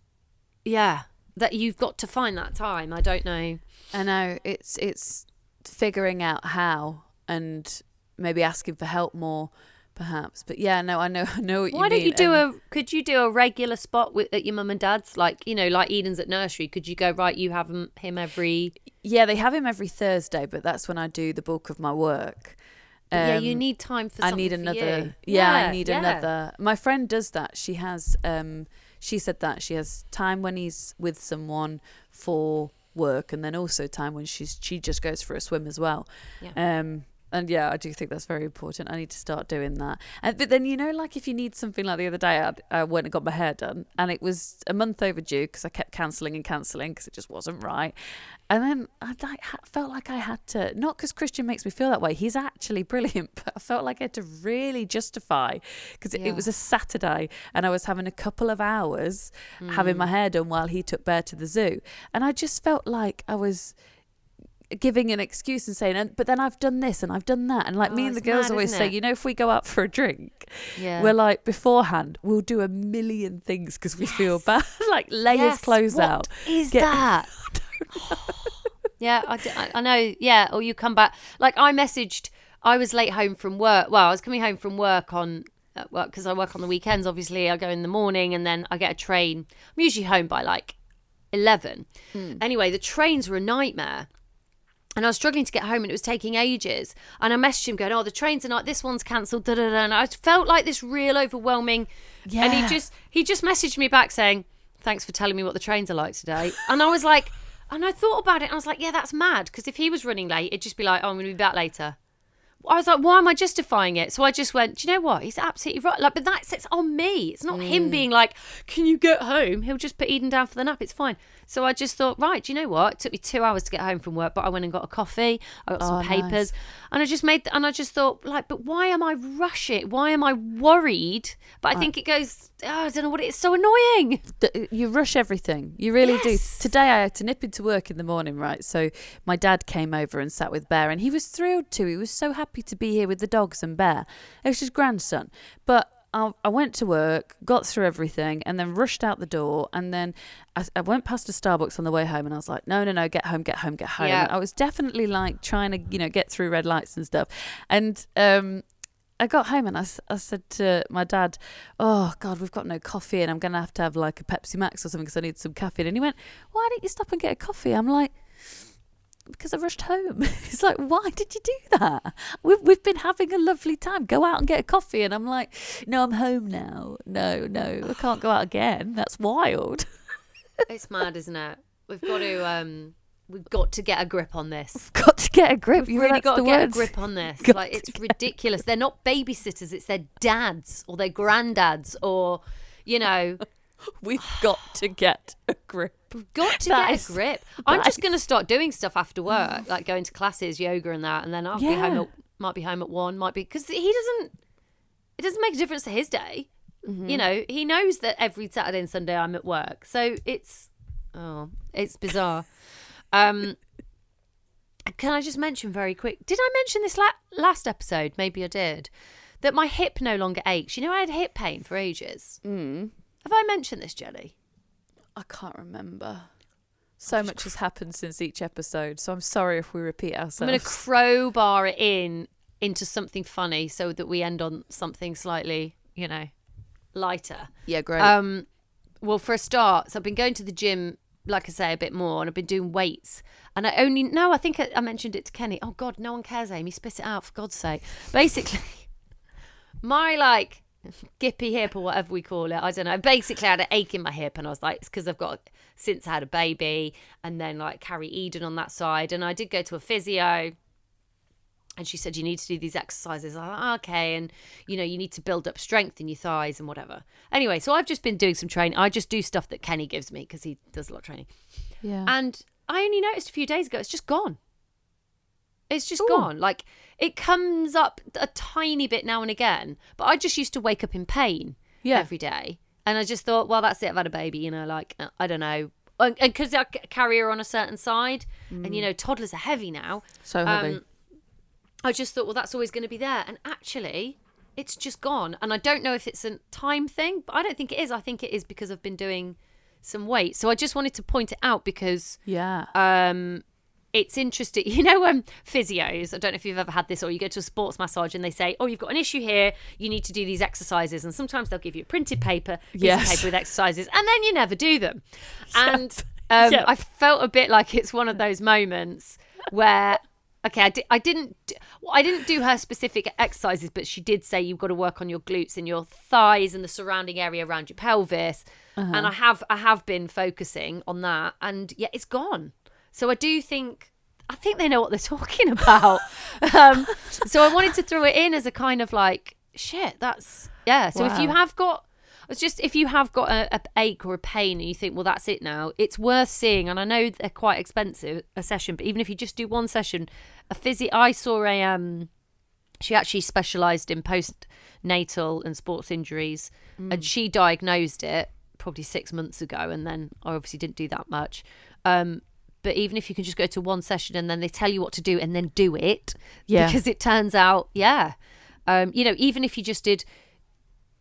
Yeah. That you've got to find that time. I don't know. I know. It's it's figuring out how and maybe asking for help more, perhaps. But yeah, no, I know I know what you mean. Why don't you do a, could you do a regular spot with, at your mum and dad's? Like, you know, like Eden's at nursery. Could you go, right, you have him every... Yeah, they have him every Thursday, but that's when I do the bulk of my work. Um, yeah, you need time for something. I need another. Yeah, yeah, I need yeah. another. My friend does that. She has... Um, she said that she has time when he's with someone for work, and then also time when she's she just goes for a swim as well. Yeah. Um, and yeah, I do think that's very important. I need to start doing that. And, but then, you know, like if you need something, like the other day, I, I went and got my hair done, and it was a month overdue because I kept cancelling and cancelling because it just wasn't right. And then I like, felt like I had to, not because Christian makes me feel that way, he's actually brilliant, but I felt like I had to really justify because yeah. it, it was a Saturday and I was having a couple of hours mm. having my hair done while he took Bear to the zoo. And I just felt like I was giving an excuse and saying, but then I've done this and I've done that. And like oh, me and the girls mad, always say, you know, if we go out for a drink, yeah. we're like beforehand, we'll do a million things because we yes. feel bad. Like lay yes. his clothes what out. What is Get- that? yeah, I, d- I know. Yeah, or you come back. Like I messaged, I was late home from work. Well, I was coming home from work on, because I work on the weekends, obviously. I go in the morning and then I get a train. I'm usually home by like eleven. Mm. Anyway, the trains were a nightmare. And I was struggling to get home and it was taking ages. And I messaged him going, oh, the train's tonight, this one's cancelled, da da da. And I felt like this real overwhelming. Yeah. And he just he just messaged me back saying, thanks for telling me what the trains are like today. And I was like, and I thought about it and I was like, yeah, that's mad. Because if he was running late, it'd just be like, oh, I'm going to be back later. I was like, why am I justifying it? So I just went, do you know what? He's absolutely right. Like, but that's, it's on me. It's not mm. him being like, can you get home? He'll just put Eden down for the nap. It's fine. So I just thought, right, do you know what? It took me two hours to get home from work, but I went and got a coffee. I got oh, some papers. Nice. And I just made, th- and I just thought, like, but why am I rushing? Why am I worried? But I right. think it goes, oh, I don't know what it is. So annoying. You rush everything. You really yes. do. Today I had to nip into work in the morning, right? So my dad came over and sat with Bear, and he was thrilled too. He was so happy to be here with the dogs and Bear. It was his grandson. But I, I went to work, got through everything, and then rushed out the door. And then I, I went past a Starbucks on the way home, and I was like, no, no, no, get home, get home, get home. Yeah. I was definitely like trying to, you know, get through red lights and stuff. And um, I got home and I, I said to my dad, oh, God, we've got no coffee and I'm going to have to have like a Pepsi Max or something because I need some caffeine. And he went, why don't you stop and get a coffee? I'm like, because I rushed home. It's like, why did you do that? We've, we've been having a lovely time. Go out and get a coffee. And I'm like, no, I'm home now. No, no, I can't go out again. That's wild. It's mad, isn't it? We've got to um, we've got to get a grip on this. We've got to get a grip. We've really got to get a grip on this. Got like, it's ridiculous. They're not babysitters. It's their dads or their granddads or, you know. We've got to get a grip. We've got to that get is, a grip. I'm just going to start doing stuff after work, like going to classes, yoga and that, and then I'll yeah. be home at, might be home at one, might be, because he doesn't, it doesn't make a difference to his day. Mm-hmm. You know, he knows that every Saturday and Sunday I'm at work. So it's, oh, it's bizarre. um, can I just mention very quick, did I mention this la- last episode? Maybe I did. That my hip no longer aches. You know, I had hip pain for ages. Mm. Have I mentioned this, Jelly? I can't remember. So much has happened since each episode, so I'm sorry if we repeat ourselves. I'm going to crowbar it in into something funny so that we end on something slightly, you know, lighter. Yeah, great. Um, well, for a start, so I've been going to the gym, like I say, a bit more, and I've been doing weights. And I only, no, I think I, I mentioned it to Kenny. Oh, God, no one cares, Amy. Spit it out, for God's sake. Basically, my, like... gippy hip or whatever we call it, I don't know, basically I had an ache in my hip and I was like, it's because I've got since I had a baby and then like carry Eden on that side, and I did go to a physio and she said you need to do these exercises. I was like, okay, and you know you need to build up strength in your thighs and whatever. Anyway, so I've just been doing some training. I just do stuff that Kenny gives me because he does a lot of training. Yeah. And I only noticed a few days ago it's just gone. It's just Ooh. gone. Like, it comes up a tiny bit now and again, but I just used to wake up in pain yeah. every day. And I just thought, well, that's it. I've had a baby, you know, like, I don't know. And because I carry her on a certain side mm. and, you know, toddlers are heavy now. So heavy. Um, I just thought, well, that's always going to be there. And actually, it's just gone. And I don't know if it's a time thing, but I don't think it is. I think it is because I've been doing some weight. So I just wanted to point it out because yeah, um, it's interesting. You know, um, physios, I don't know if you've ever had this, or you go to a sports massage and they say, oh, you've got an issue here, you need to do these exercises. And sometimes they'll give you a printed paper, piece yes. of paper with exercises, and then you never do them. Yep. And um, yep. I felt a bit like it's one of those moments where... Okay, I, di- I didn't d- well, I didn't do her specific exercises, but she did say you've got to work on your glutes and your thighs and the surrounding area around your pelvis. Uh-huh. And I have I have been focusing on that, and yeah, it's gone. So I do think, I think they know what they're talking about. um, so I wanted to throw it in as a kind of like, shit, that's, yeah. So wow. if you have got, it's just if you have got a, a ache or a pain and you think, well, that's it now, it's worth seeing. And I know they're quite expensive, a session, but even if you just do one session, a physio, I saw a, um, she actually specialised in postnatal and sports injuries, mm. and she diagnosed it probably six months ago, and then I obviously didn't do that much. Um, but even if you can just go to one session and then they tell you what to do and then do it, yeah. because it turns out, yeah, um, you know, even if you just did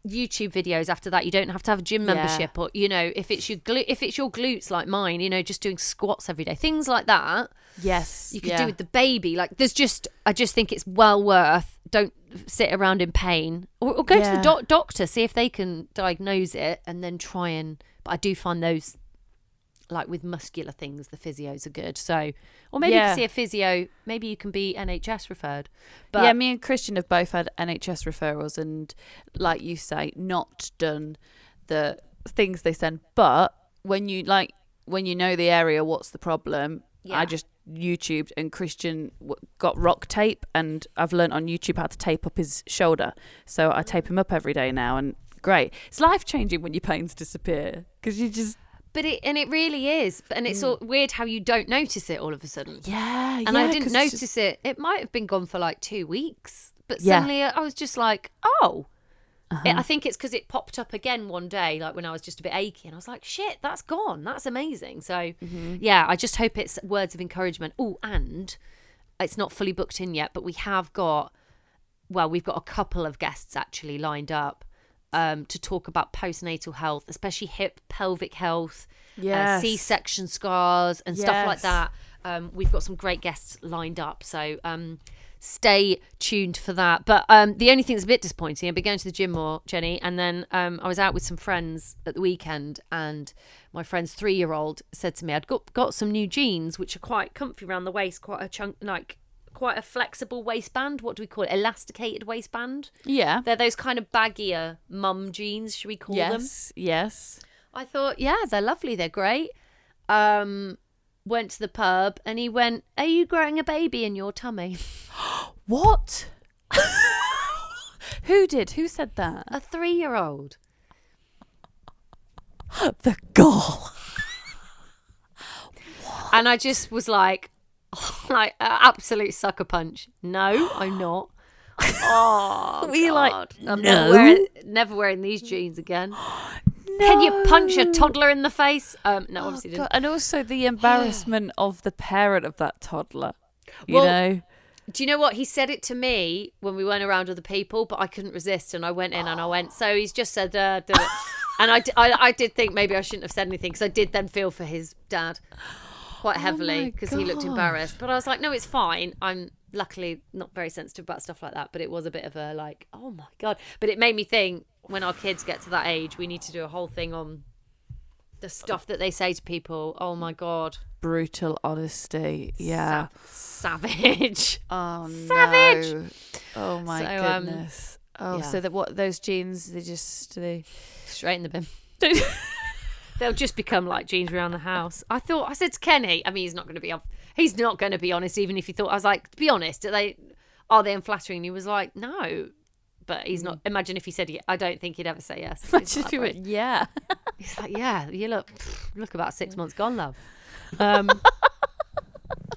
YouTube videos after that, you don't have to have a gym membership, yeah. or you know, if it's your glu- if it's your glutes like mine, you know, just doing squats every day, things like that. Yes, you could yeah. do with the baby. Like, there's just, I just think it's well worth. Don't sit around in pain, or, or go yeah. to the doc- doctor, see if they can diagnose it, and then try and. But I do find those, like with muscular things, the physios are good. So, or maybe yeah. you can see a physio. Maybe you can be N H S referred. But yeah, me and Christian have both had N H S referrals, and like you say, not done the things they send. But when you like, when you know the area, what's the problem? Yeah. I just YouTubed, and Christian got rock tape, and I've learnt on YouTube how to tape up his shoulder. So I tape him up every day now, and great. It's life changing when your pains disappear, because you just. But it, and it really is. And it's all weird how you don't notice it all of a sudden. Yeah, and yeah, I didn't notice just... it. It might have been gone for like two weeks. But suddenly yeah. I was just like, oh. Uh-huh. It, I think it's because it popped up again one day, like when I was just a bit achy. And I was like, shit, that's gone. That's amazing. So, mm-hmm. yeah, I just hope it's words of encouragement. Oh, and it's not fully booked in yet, but we have got, well, we've got a couple of guests actually lined up. Um, to talk about postnatal health, especially hip, pelvic health, yes. uh, C-section scars and yes. stuff like that. Um, we've got some great guests lined up. So um, stay tuned for that. But um, the only thing that's a bit disappointing, I've been going to the gym more, Jenny, and then um, I was out with some friends at the weekend, and my friend's three-year-old said to me, I'd got, got some new jeans, which are quite comfy around the waist, quite a chunk, like... quite a flexible waistband. What do we call it? Elasticated waistband. Yeah, they're those kind of baggier mum jeans, should we call yes, them? Yes, yes. I thought, yeah, they're lovely, they're great. Um, went to the pub, and he went, "Are you growing a baby in your tummy?" What? Who did? Who said that? A three-year-old. The gall. And I just was like. Like uh, absolute sucker punch. No, I'm not. Oh, we like I'm no. never, wearing, never wearing these jeans again. No. Can you punch a toddler in the face? Um, no, oh, obviously God. Didn't. And also the embarrassment of the parent of that toddler. You well, know. Do you know what? He said it to me when we weren't around other people, but I couldn't resist, and I went in oh. and I went. So he's just said, uh, did it. And I, d- I, I did think maybe I shouldn't have said anything, because I did then feel for his dad. Quite heavily, because oh he looked embarrassed, but I was like, no, it's fine. I'm luckily not very sensitive about stuff like that, but it was a bit of a like, oh my God. But it made me think, when our kids get to that age, we need to do a whole thing on the stuff that they say to people. Oh my God, brutal honesty. Yeah, Sa- savage. Oh no, savage. Oh my so, goodness. Um, oh, yeah. So that what those jeans? They just they straight in the bin. They'll just become like jeans around the house. I thought, I said to Kenny, I mean, he's not going to be, he's not going to be honest, even if he thought, I was like, to be honest, are they, are they unflattering? And he was like, no, but he's not. Imagine if he said, I don't think he'd ever say yes. Imagine if he went, yeah. He's like, yeah, you look, look about six months gone, love. Um,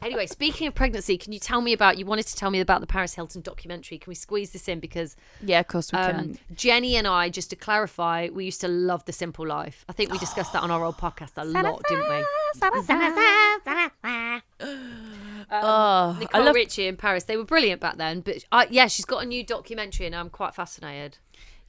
anyway, speaking of pregnancy, can you tell me about, you wanted to tell me about the Paris Hilton documentary. Can we squeeze this in? Because yeah, of course we um, can. Jenny and I, just to clarify, we used to love The Simple Life. I think we discussed that on our old podcast a lot, didn't we? um, oh, Nicole loved- Richie in Paris. They were brilliant back then. But I, yeah, she's got a new documentary and I'm quite fascinated.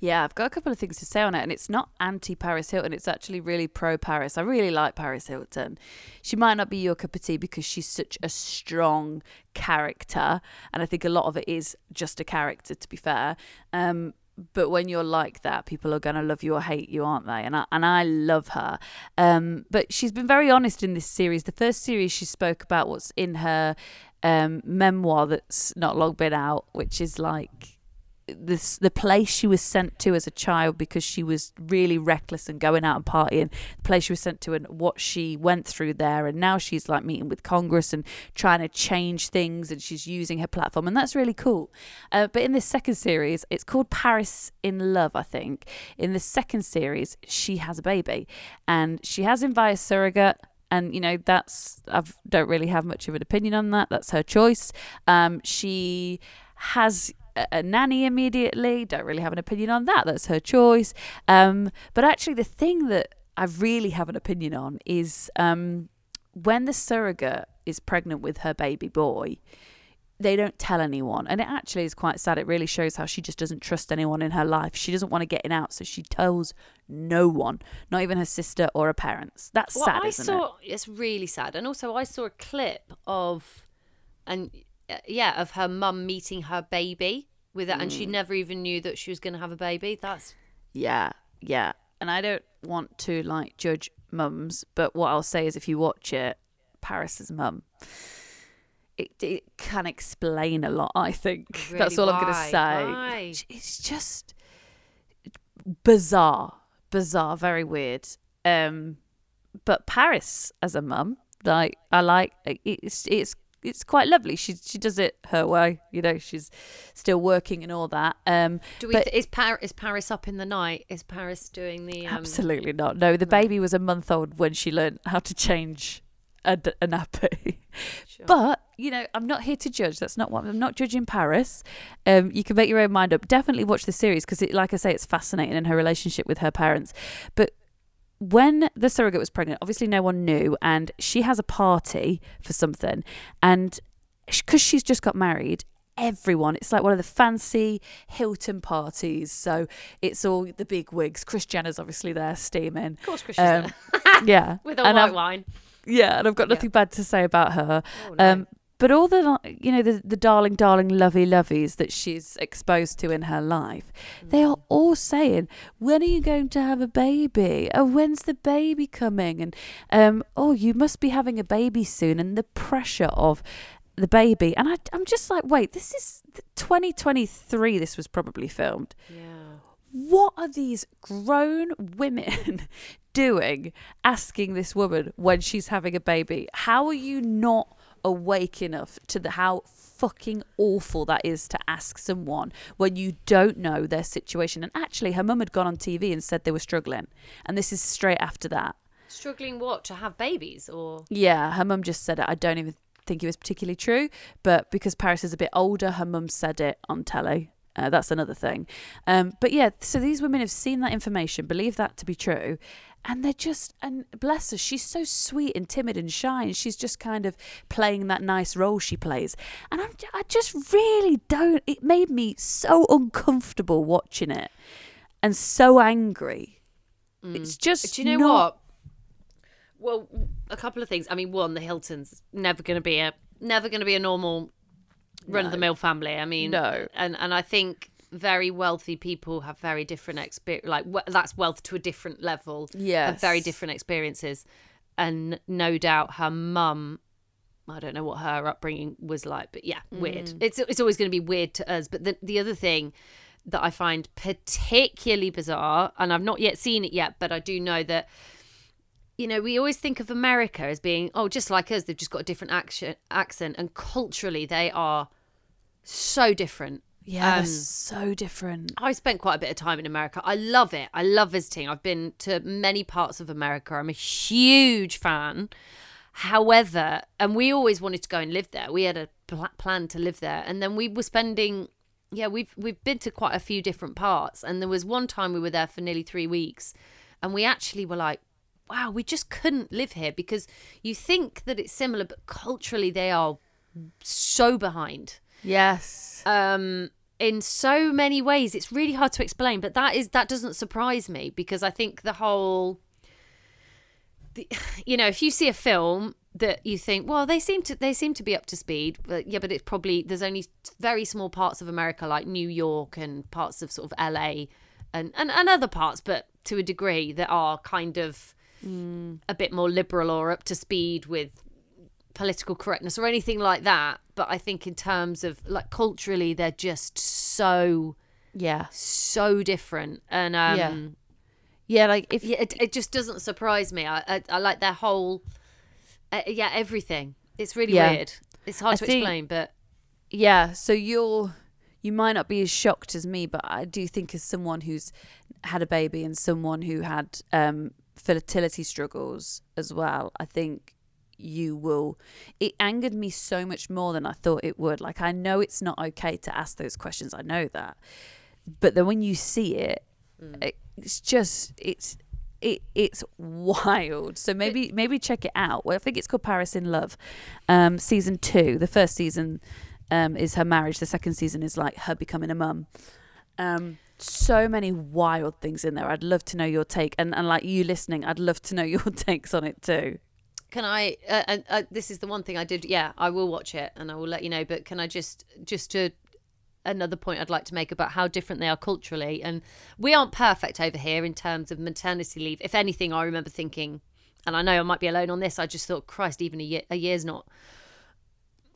Yeah, I've got a couple of things to say on it, and it's not anti-Paris Hilton. It's actually really pro-Paris. I really like Paris Hilton. She might not be your cup of tea because she's such a strong character, and I think a lot of it is just a character, to be fair. Um, but when you're like that, people are going to love you or hate you, aren't they? And I, and I love her. Um, but she's been very honest in this series. The first series, she spoke about what's in her um, memoir that's not long been out, which is like... This, the place she was sent to as a child because she was really reckless and going out and partying, the place she was sent to and what she went through there, and now she's like meeting with Congress and trying to change things, and she's using her platform, and that's really cool. Uh, but in this second series, it's called Paris in Love, I think. In the second series, she has a baby, and she has him via surrogate. And, you know, that's, I don't really have much of an opinion on that. That's her choice. Um, she has a nanny immediately. Don't really have an opinion on that. That's her choice. Um, but actually the thing that I really have an opinion on is um, when the surrogate is pregnant with her baby boy, they don't tell anyone. And it actually is quite sad. It really shows how she just doesn't trust anyone in her life. She doesn't want to get it out, so she tells no one, not even her sister or her parents. That's well, sad, I isn't saw, it? It's really sad. And also I saw a clip of... and. Yeah, of her mum meeting her baby with that, mm. and she never even knew that she was going to have a baby. That's yeah, yeah. And I don't want to like judge mums, but what I'll say is, if you watch it, Paris's mum, it it can explain a lot. I think really, that's all why? I'm going to say. Why? It's just bizarre, bizarre, very weird. Um, but Paris as a mum, like I like it's it's. It's quite lovely. She she does it her way, you know. She's still working and all that. Um, Do we? But, th- is Paris is Paris up in the night? Is Paris doing the? Um, absolutely not. No, the baby was a month old when she learned how to change a, a nappy. Sure. But you know, I'm not here to judge. That's not what I'm not judging Paris. Um, you can make your own mind up. Definitely watch the series because, like I say, it's fascinating in her relationship with her parents. But when the surrogate was pregnant, obviously no one knew, and she has a party for something, and because she's just got married, everyone, it's like one of the fancy Hilton parties, so it's all the big wigs. Chris Jenner's obviously there steaming. Of course Chris um, there. Yeah. With a and white I've, wine. Yeah, and I've got nothing yeah. bad to say about her. Oh, no. Um But all the, you know, the, the darling, darling, lovey, loveys that she's exposed to in her life, they are all saying, when are you going to have a baby? Oh, when's the baby coming? And, um, oh, you must be having a baby soon. And the pressure of the baby. And I, I'm just like, wait, this is twenty twenty-three. This was probably filmed. Yeah. What are these grown women doing asking this woman when she's having a baby? How are you not awake enough to the how fucking awful that is to ask someone when you don't know their situation? And actually her mum had gone on T V and said they were struggling, and this is straight after that. Struggling what? To have babies? Or yeah, her mum just said it. I don't even think it was particularly true, but because Paris is a bit older, her mum said it on telly. Uh, that's another thing. Um, but yeah, so these women have seen that information, believe that to be true, and they're just, and bless her, she's so sweet and timid and shy, and she's just kind of playing that nice role she plays. And I'm, I just really don't, it made me so uncomfortable watching it and so angry. Mm. It's just Do you know not... what? Well, a couple of things. I mean, one, the Hiltons, never going to be a, never going to be a normal run-of-the-mill no. family. I mean, no. and, and I think very wealthy people have very different experience. Like, we- that's wealth to a different level. Yeah, very different experiences. And no doubt her mum, I don't know what her upbringing was like, but yeah, mm. weird. It's it's always going to be weird to us. But the the other thing that I find particularly bizarre, and I've not yet seen it yet, but I do know that, you know, we always think of America as being, oh, just like us, they've just got a different action, accent. And culturally, they are so different. Yeah, um, so different. I spent quite a bit of time in America. I love it. I love visiting. I've been to many parts of America. I'm a huge fan. However, and we always wanted to go and live there. We had a pl- plan to live there. And then we were spending, yeah, we've we've been to quite a few different parts. And there was one time we were there for nearly three weeks. And we actually were like, wow, we just couldn't live here, because you think that it's similar, but culturally they are so behind. Yes. Um, in so many ways. It's really hard to explain, but that is that doesn't surprise me, because I think the whole, the, you know, if you see a film that you think, well, they seem to they seem to be up to speed, but yeah, but it's probably, there's only very small parts of America, like New York and parts of sort of L A and and, and other parts, but to a degree that are kind of mm. a bit more liberal or up to speed with political correctness or anything like that. But I think in terms of like culturally, they're just so yeah so different, and um yeah, yeah like if yeah, it, it just doesn't surprise me. I I, I like their whole uh, yeah everything. It's really yeah. weird. It's hard I to think, explain, but yeah. So you're you might not be as shocked as me, but I do think as someone who's had a baby and someone who had um fertility struggles as well, I think you will it angered me so much more than I thought it would. Like, I know it's not okay to ask those questions, I know that, but then when you see it, mm. it's just it's it it's wild. So maybe maybe check it out. Well, I think it's called Paris in Love, um season two. The first season um is her marriage, the second season is like her becoming a mum. um So many wild things in there. I'd love to know your take, and, and like you listening, I'd love to know your takes on it too. Can I? Uh, uh, uh, this is the one thing I did. Yeah, I will watch it and I will let you know. But can I just just to another point I'd like to make about how different they are culturally, and we aren't perfect over here in terms of maternity leave. If anything, I remember thinking, and I know I might be alone on this, I just thought, Christ, even a year a year's not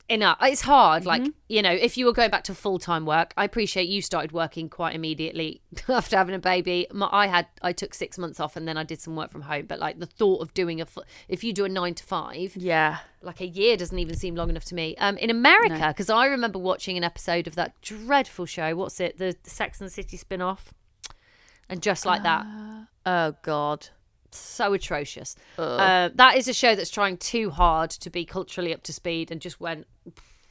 enough. It's hard. Like, mm-hmm. you know, if you were going back to full-time work, I appreciate you started working quite immediately after having a baby. My, I had, I took six months off and then I did some work from home. But like the thought of doing a, if you do a nine to five, yeah, like a year doesn't even seem long enough to me. Um, in America, because no. I remember watching an episode of that dreadful show. What's it? The, the Sex and the City spin-off. And just like uh, that. Oh God. So atrocious. Uh, that is a show that's trying too hard to be culturally up to speed and just went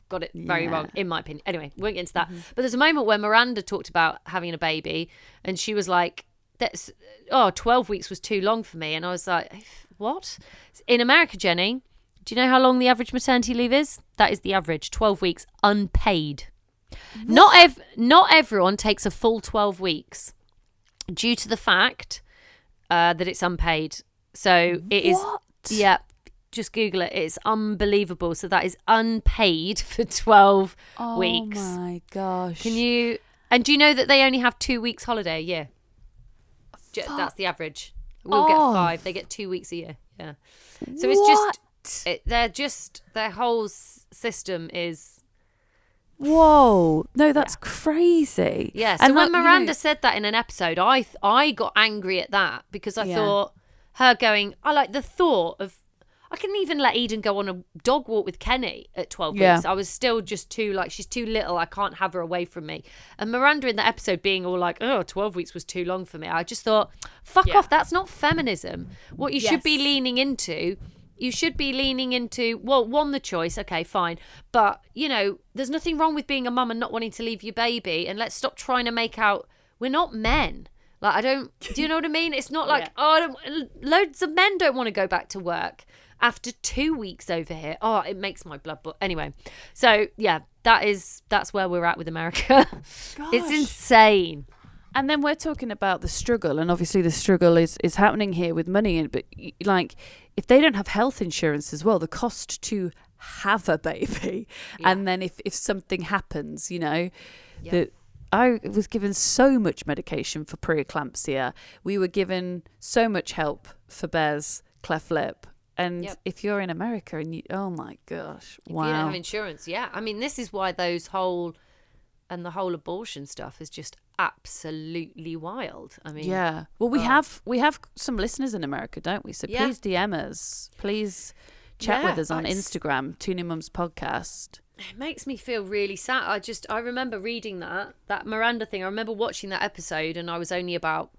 got it very yeah. wrong, in my opinion. Anyway, we won't get into that. Mm-hmm. But there's a moment where Miranda talked about having a baby, and she was like, "That's oh, twelve weeks was too long for me." And I was like, "What?" In America, Jenny, do you know how long the average maternity leave is? That is the average, twelve weeks unpaid. What? Not ev- not everyone takes a full twelve weeks due to the fact. Uh, that it's unpaid. So it is. What? Yeah, just Google it. It's unbelievable. So that is unpaid for twelve oh weeks. Oh my gosh. Can you? And do you know that they only have two weeks holiday a year? Fuck. That's the average. We'll oh. get five. They get two weeks a year. Yeah. So it's what? just. It, they're just. Their whole s- system is. Whoa, no, that's yeah. crazy. Yeah, so and when like, Miranda you know, said that in an episode, I th- I got angry at that because I yeah. thought her going, I like the thought of, I couldn't even let Eden go on a dog walk with Kenny at twelve yeah. weeks. I was still just too like, she's too little, I can't have her away from me. And Miranda in the episode being all like, oh, twelve weeks was too long for me. I just thought, fuck yeah. off, that's not feminism. What you yes. should be leaning into You should be leaning into, well, one, the choice. Okay, fine. But, you know, there's nothing wrong with being a mum and not wanting to leave your baby. And let's stop trying to make out, we're not men. Like, I don't, do you know what I mean? It's not like, yeah. oh, I don't, loads of men don't want to go back to work after two weeks over here. Oh, it makes my blood boil. Anyway, so, yeah, that is, that's where we're at with America. Gosh. It's insane. And then we're talking about the struggle, and obviously the struggle is, is happening here with money. And but like, if they don't have health insurance as well, the cost to have a baby, yeah. and then if, if something happens, you know, yeah. that I was given so much medication for preeclampsia. We were given so much help for Bear's cleft lip. And yep. if you're in America and you, oh my gosh, if wow. you don't have insurance, yeah. I mean, this is why those whole, and the whole abortion stuff is just absolutely wild. I mean, yeah. Well, we oh. have we have some listeners in America, don't we? So yeah. please D M us. Please chat yeah, with us on it's... Instagram, Two New Mums Podcast. It makes me feel really sad. I just I remember reading that that Miranda thing. I remember watching that episode, and I was only about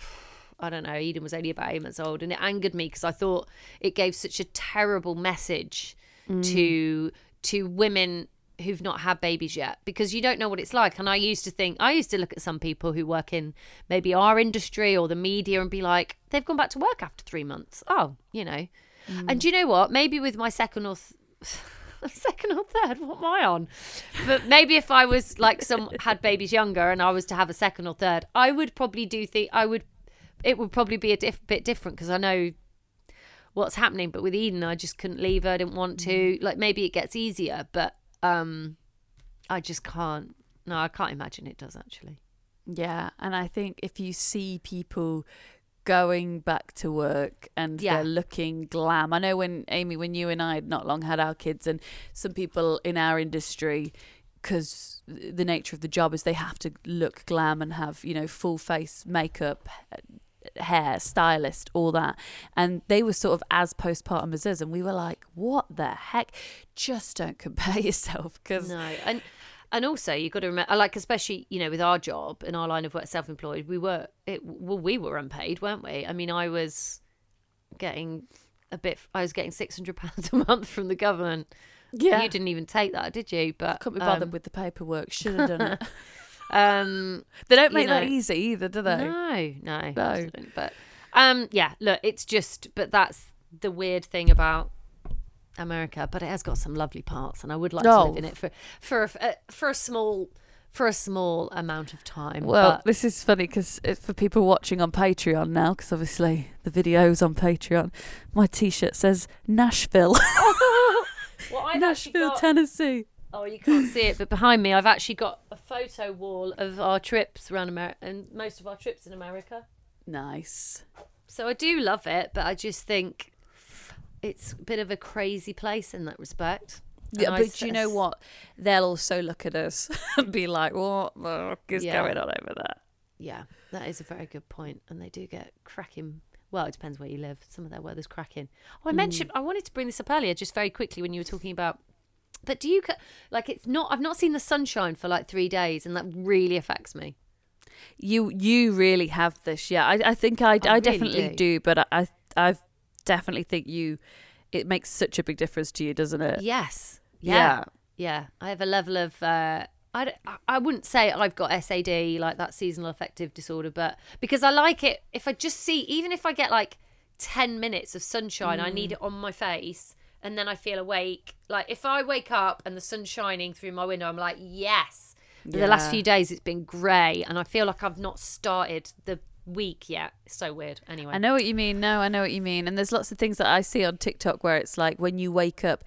I don't know. Eden was only about eight months old, and it angered me because I thought it gave such a terrible message mm. to to women who've not had babies yet, because you don't know what it's like. And I used to think, I used to look at some people who work in maybe our industry or the media and be like, they've gone back to work after three months. Oh, you know. Mm. And do you know what? Maybe with my second or th- I'm second or third. What am I on? But maybe if I was like some had babies younger and I was to have a second or third, I would probably do the. I would. It would probably be a diff- bit different because I know what's happening. But with Eden, I just couldn't leave her. I didn't want to. Like maybe it gets easier, but um, I just can't. No, I can't imagine it does actually. Yeah, and I think if you see people going back to work and yeah. they're looking glam. I know when, Amy, when you and I had not long had our kids, and some people in our industry, because the nature of the job is they have to look glam and have, you know, full face makeup, hair, stylist, all that. And they were sort of as postpartum as us. And we were like, what the heck? Just don't compare yourself. Cause... No, and And also, you've got to remember, like, especially, you know, with our job and our line of work, self-employed, we were, it, well, we were unpaid, weren't we? I mean, I was getting a bit, I was getting six hundred pounds a month from the government. Yeah. You didn't even take that, did you? But couldn't be bothered um, with the paperwork. Should have done it. um, they don't make you know, that easy either, do they? No, no. No. But, um, yeah, look, it's just, but that's the weird thing about America, but it has got some lovely parts, and I would like oh. to live in it for for a, for a small for a small amount of time. Well, but... this is funny because for people watching on Patreon now, because obviously the video's on Patreon, my T-shirt says Nashville, well, Nashville, got... Tennessee. Oh, you can't see it, but behind me, I've actually got a photo wall of our trips around America and most of our trips in America. Nice. So I do love it, but I just think. It's a bit of a crazy place in that respect. And yeah, but do you know what? They'll also look at us and be like, what the fuck is yeah. going on over there? Yeah, that is a very good point. And they do get cracking. Well, it depends where you live. Some of their weather's cracking. Oh, I mentioned, mm. I wanted to bring this up earlier just very quickly when you were talking about, but do you, like it's not, I've not seen the sunshine for like three days and that really affects me. You you really have this, yeah. I, I think I, I, I really definitely do, do but I, I've, definitely think you it makes such a big difference to you, doesn't it? Yes. Yeah. Yeah. yeah. I have a level of uh I, I wouldn't say I've got S A D, like that seasonal affective disorder, but because I like it if I just see, even if I get like ten minutes of sunshine, mm. I need it on my face and then I feel awake. Like if I wake up and the sun's shining through my window, I'm like, yes. But yeah. the last few days it's been grey and I feel like I've not started the week yet. So weird. Anyway, I know what you mean. No, I know what you mean. And there's lots of things that I see on TikTok where it's like when you wake up,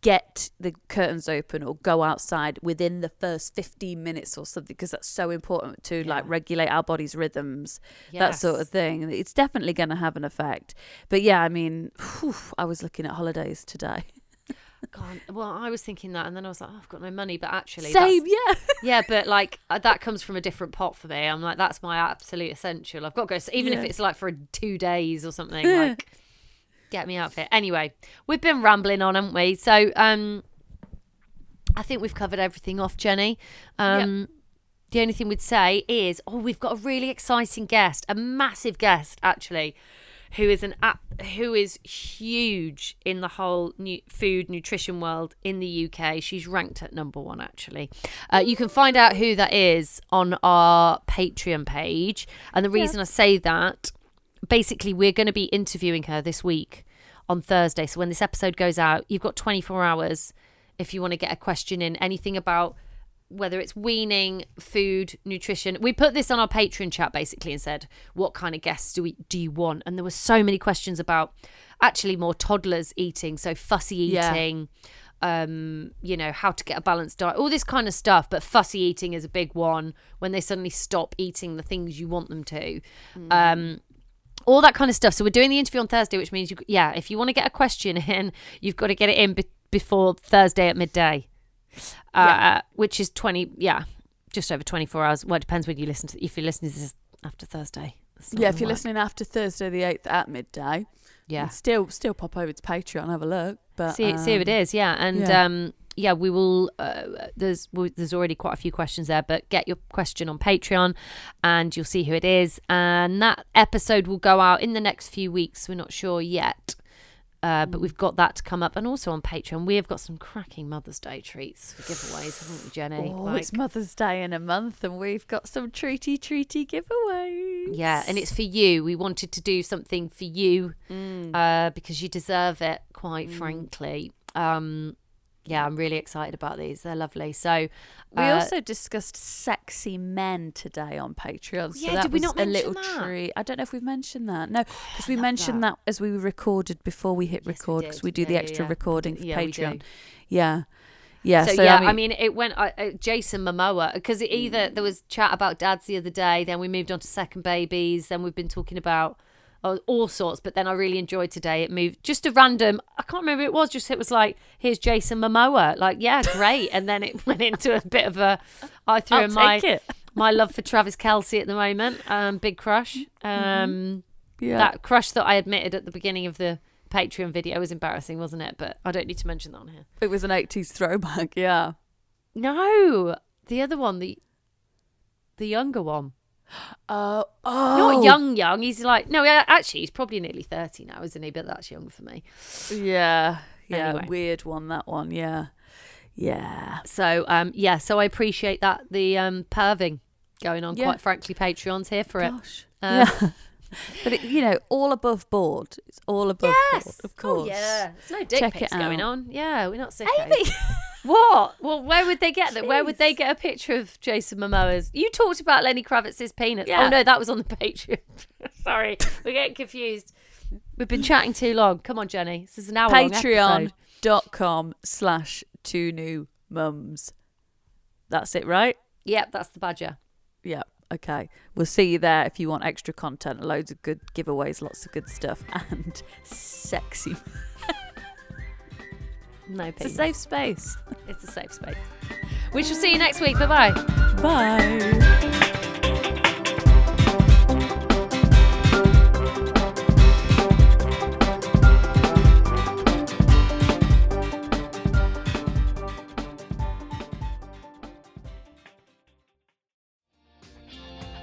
get the curtains open or go outside within the first fifteen minutes or something, because that's so important to yeah. like regulate our body's rhythms, yes. that sort of thing. It's definitely going to have an effect. But yeah, I mean, whew, I was looking at holidays today. God, well, I was thinking that, and then I was like, oh, I've got no money, but actually, same, yeah, yeah, but like that comes from a different pot for me. I'm like, that's my absolute essential. I've got to go, so even yeah. if it's like for two days or something, like get me out of here. Anyway, we've been rambling on, haven't we? So, um, I think we've covered everything off, Jenny. Um, yep. The only thing we'd say is, oh, we've got a really exciting guest, a massive guest, actually. Who is an app, who is huge in the whole new food nutrition world in the U K. She's ranked at number one, actually. Uh, you can find out who that is on our Patreon page. And the reason yeah. I say that, basically, we're going to be interviewing her this week on Thursday. So when this episode goes out, you've got twenty-four hours if you want to get a question in, anything about whether it's weaning, food, nutrition. We put this on our Patreon chat basically and said, what kind of guests do we do you want? And there were so many questions about actually more toddlers eating, so fussy eating, yeah. um, you know, how to get a balanced diet, all this kind of stuff. But fussy eating is a big one when they suddenly stop eating the things you want them to. Mm. Um, all that kind of stuff. So we're doing the interview on Thursday, which means, you, yeah, if you want to get a question in, you've got to get it in be- before Thursday at midday. Uh, yeah. Which is twenty, yeah, just over twenty-four hours. Well, it depends when you listen to. If you're listening to this after Thursday, yeah, if you're work. listening after Thursday the eighth at midday, yeah, still still pop over to Patreon and have a look. But see, um, see who it is, yeah, and yeah, um, yeah we will. Uh, there's well, there's already quite a few questions there, but get your question on Patreon, and you'll see who it is. And that episode will go out in the next few weeks. We're not sure yet. Uh, but we've got that to come up. And also on Patreon, we have got some cracking Mother's Day treats for giveaways, haven't we, Jenny? Oh, like, it's Mother's Day in a month and we've got some treaty, treaty giveaways. Yeah, and it's for you. We wanted to do something for you mm. uh, because you deserve it, quite mm. frankly. Um, Yeah, I'm really excited about these. They're lovely. So we uh, also discussed sexy men today on Patreon. So yeah, that did we was not mention a little that? Treat. I don't know if we've mentioned that. No, because we mentioned that. that as we recorded before we hit yes, record, because we, we do yeah, the extra yeah. recording for yeah, Patreon. Yeah. Yeah. So, so yeah, I mean, I mean, it went uh, uh, Jason Momoa, because either there was chat about dads the other day, then we moved on to second babies, then we've been talking about all sorts, but then I really enjoyed today. It moved just a random, I can't remember who it was, just it was like, here's Jason Momoa, like, yeah, great. And then it went into a bit of a, I threw I'll in my my love for Travis Kelsey at the moment, um, big crush. Um, mm-hmm. yeah. That crush that I admitted at the beginning of the Patreon video was embarrassing, wasn't it? But I don't need to mention that on here. It was an eighties throwback, yeah. No, the other one, the the younger one. Uh, oh, not young, young. He's like, no, actually, he's probably nearly thirty now, isn't he? But that's young for me. Yeah, yeah. Anyway. Weird one, that one. Yeah, yeah. So, um, yeah. So I appreciate that the um perving going on. Yeah. Quite frankly, Patreon's here for Gosh. it. Um, yeah. But it, you know, all above board. It's all above yes. board. Of course. Oh, yeah. There's no dick Check pics going on. Yeah, we're not sick. Amy. What? Well, where would they get that? Jeez. Where would they get a picture of Jason Momoa's? You talked about Lenny Kravitz's penis. Yeah. Oh, no, that was on the Patreon. Sorry, we're getting confused. We've been chatting too long. Come on, Jenny. This is an hour long episode. Patreon.com slash two new mums. That's it, right? Yep, that's the badger. Yep, okay. We'll see you there if you want extra content. Loads of good giveaways, lots of good stuff, and sexy... No, it's a safe space. It's a safe space. We shall see you next week. Bye-bye. Bye.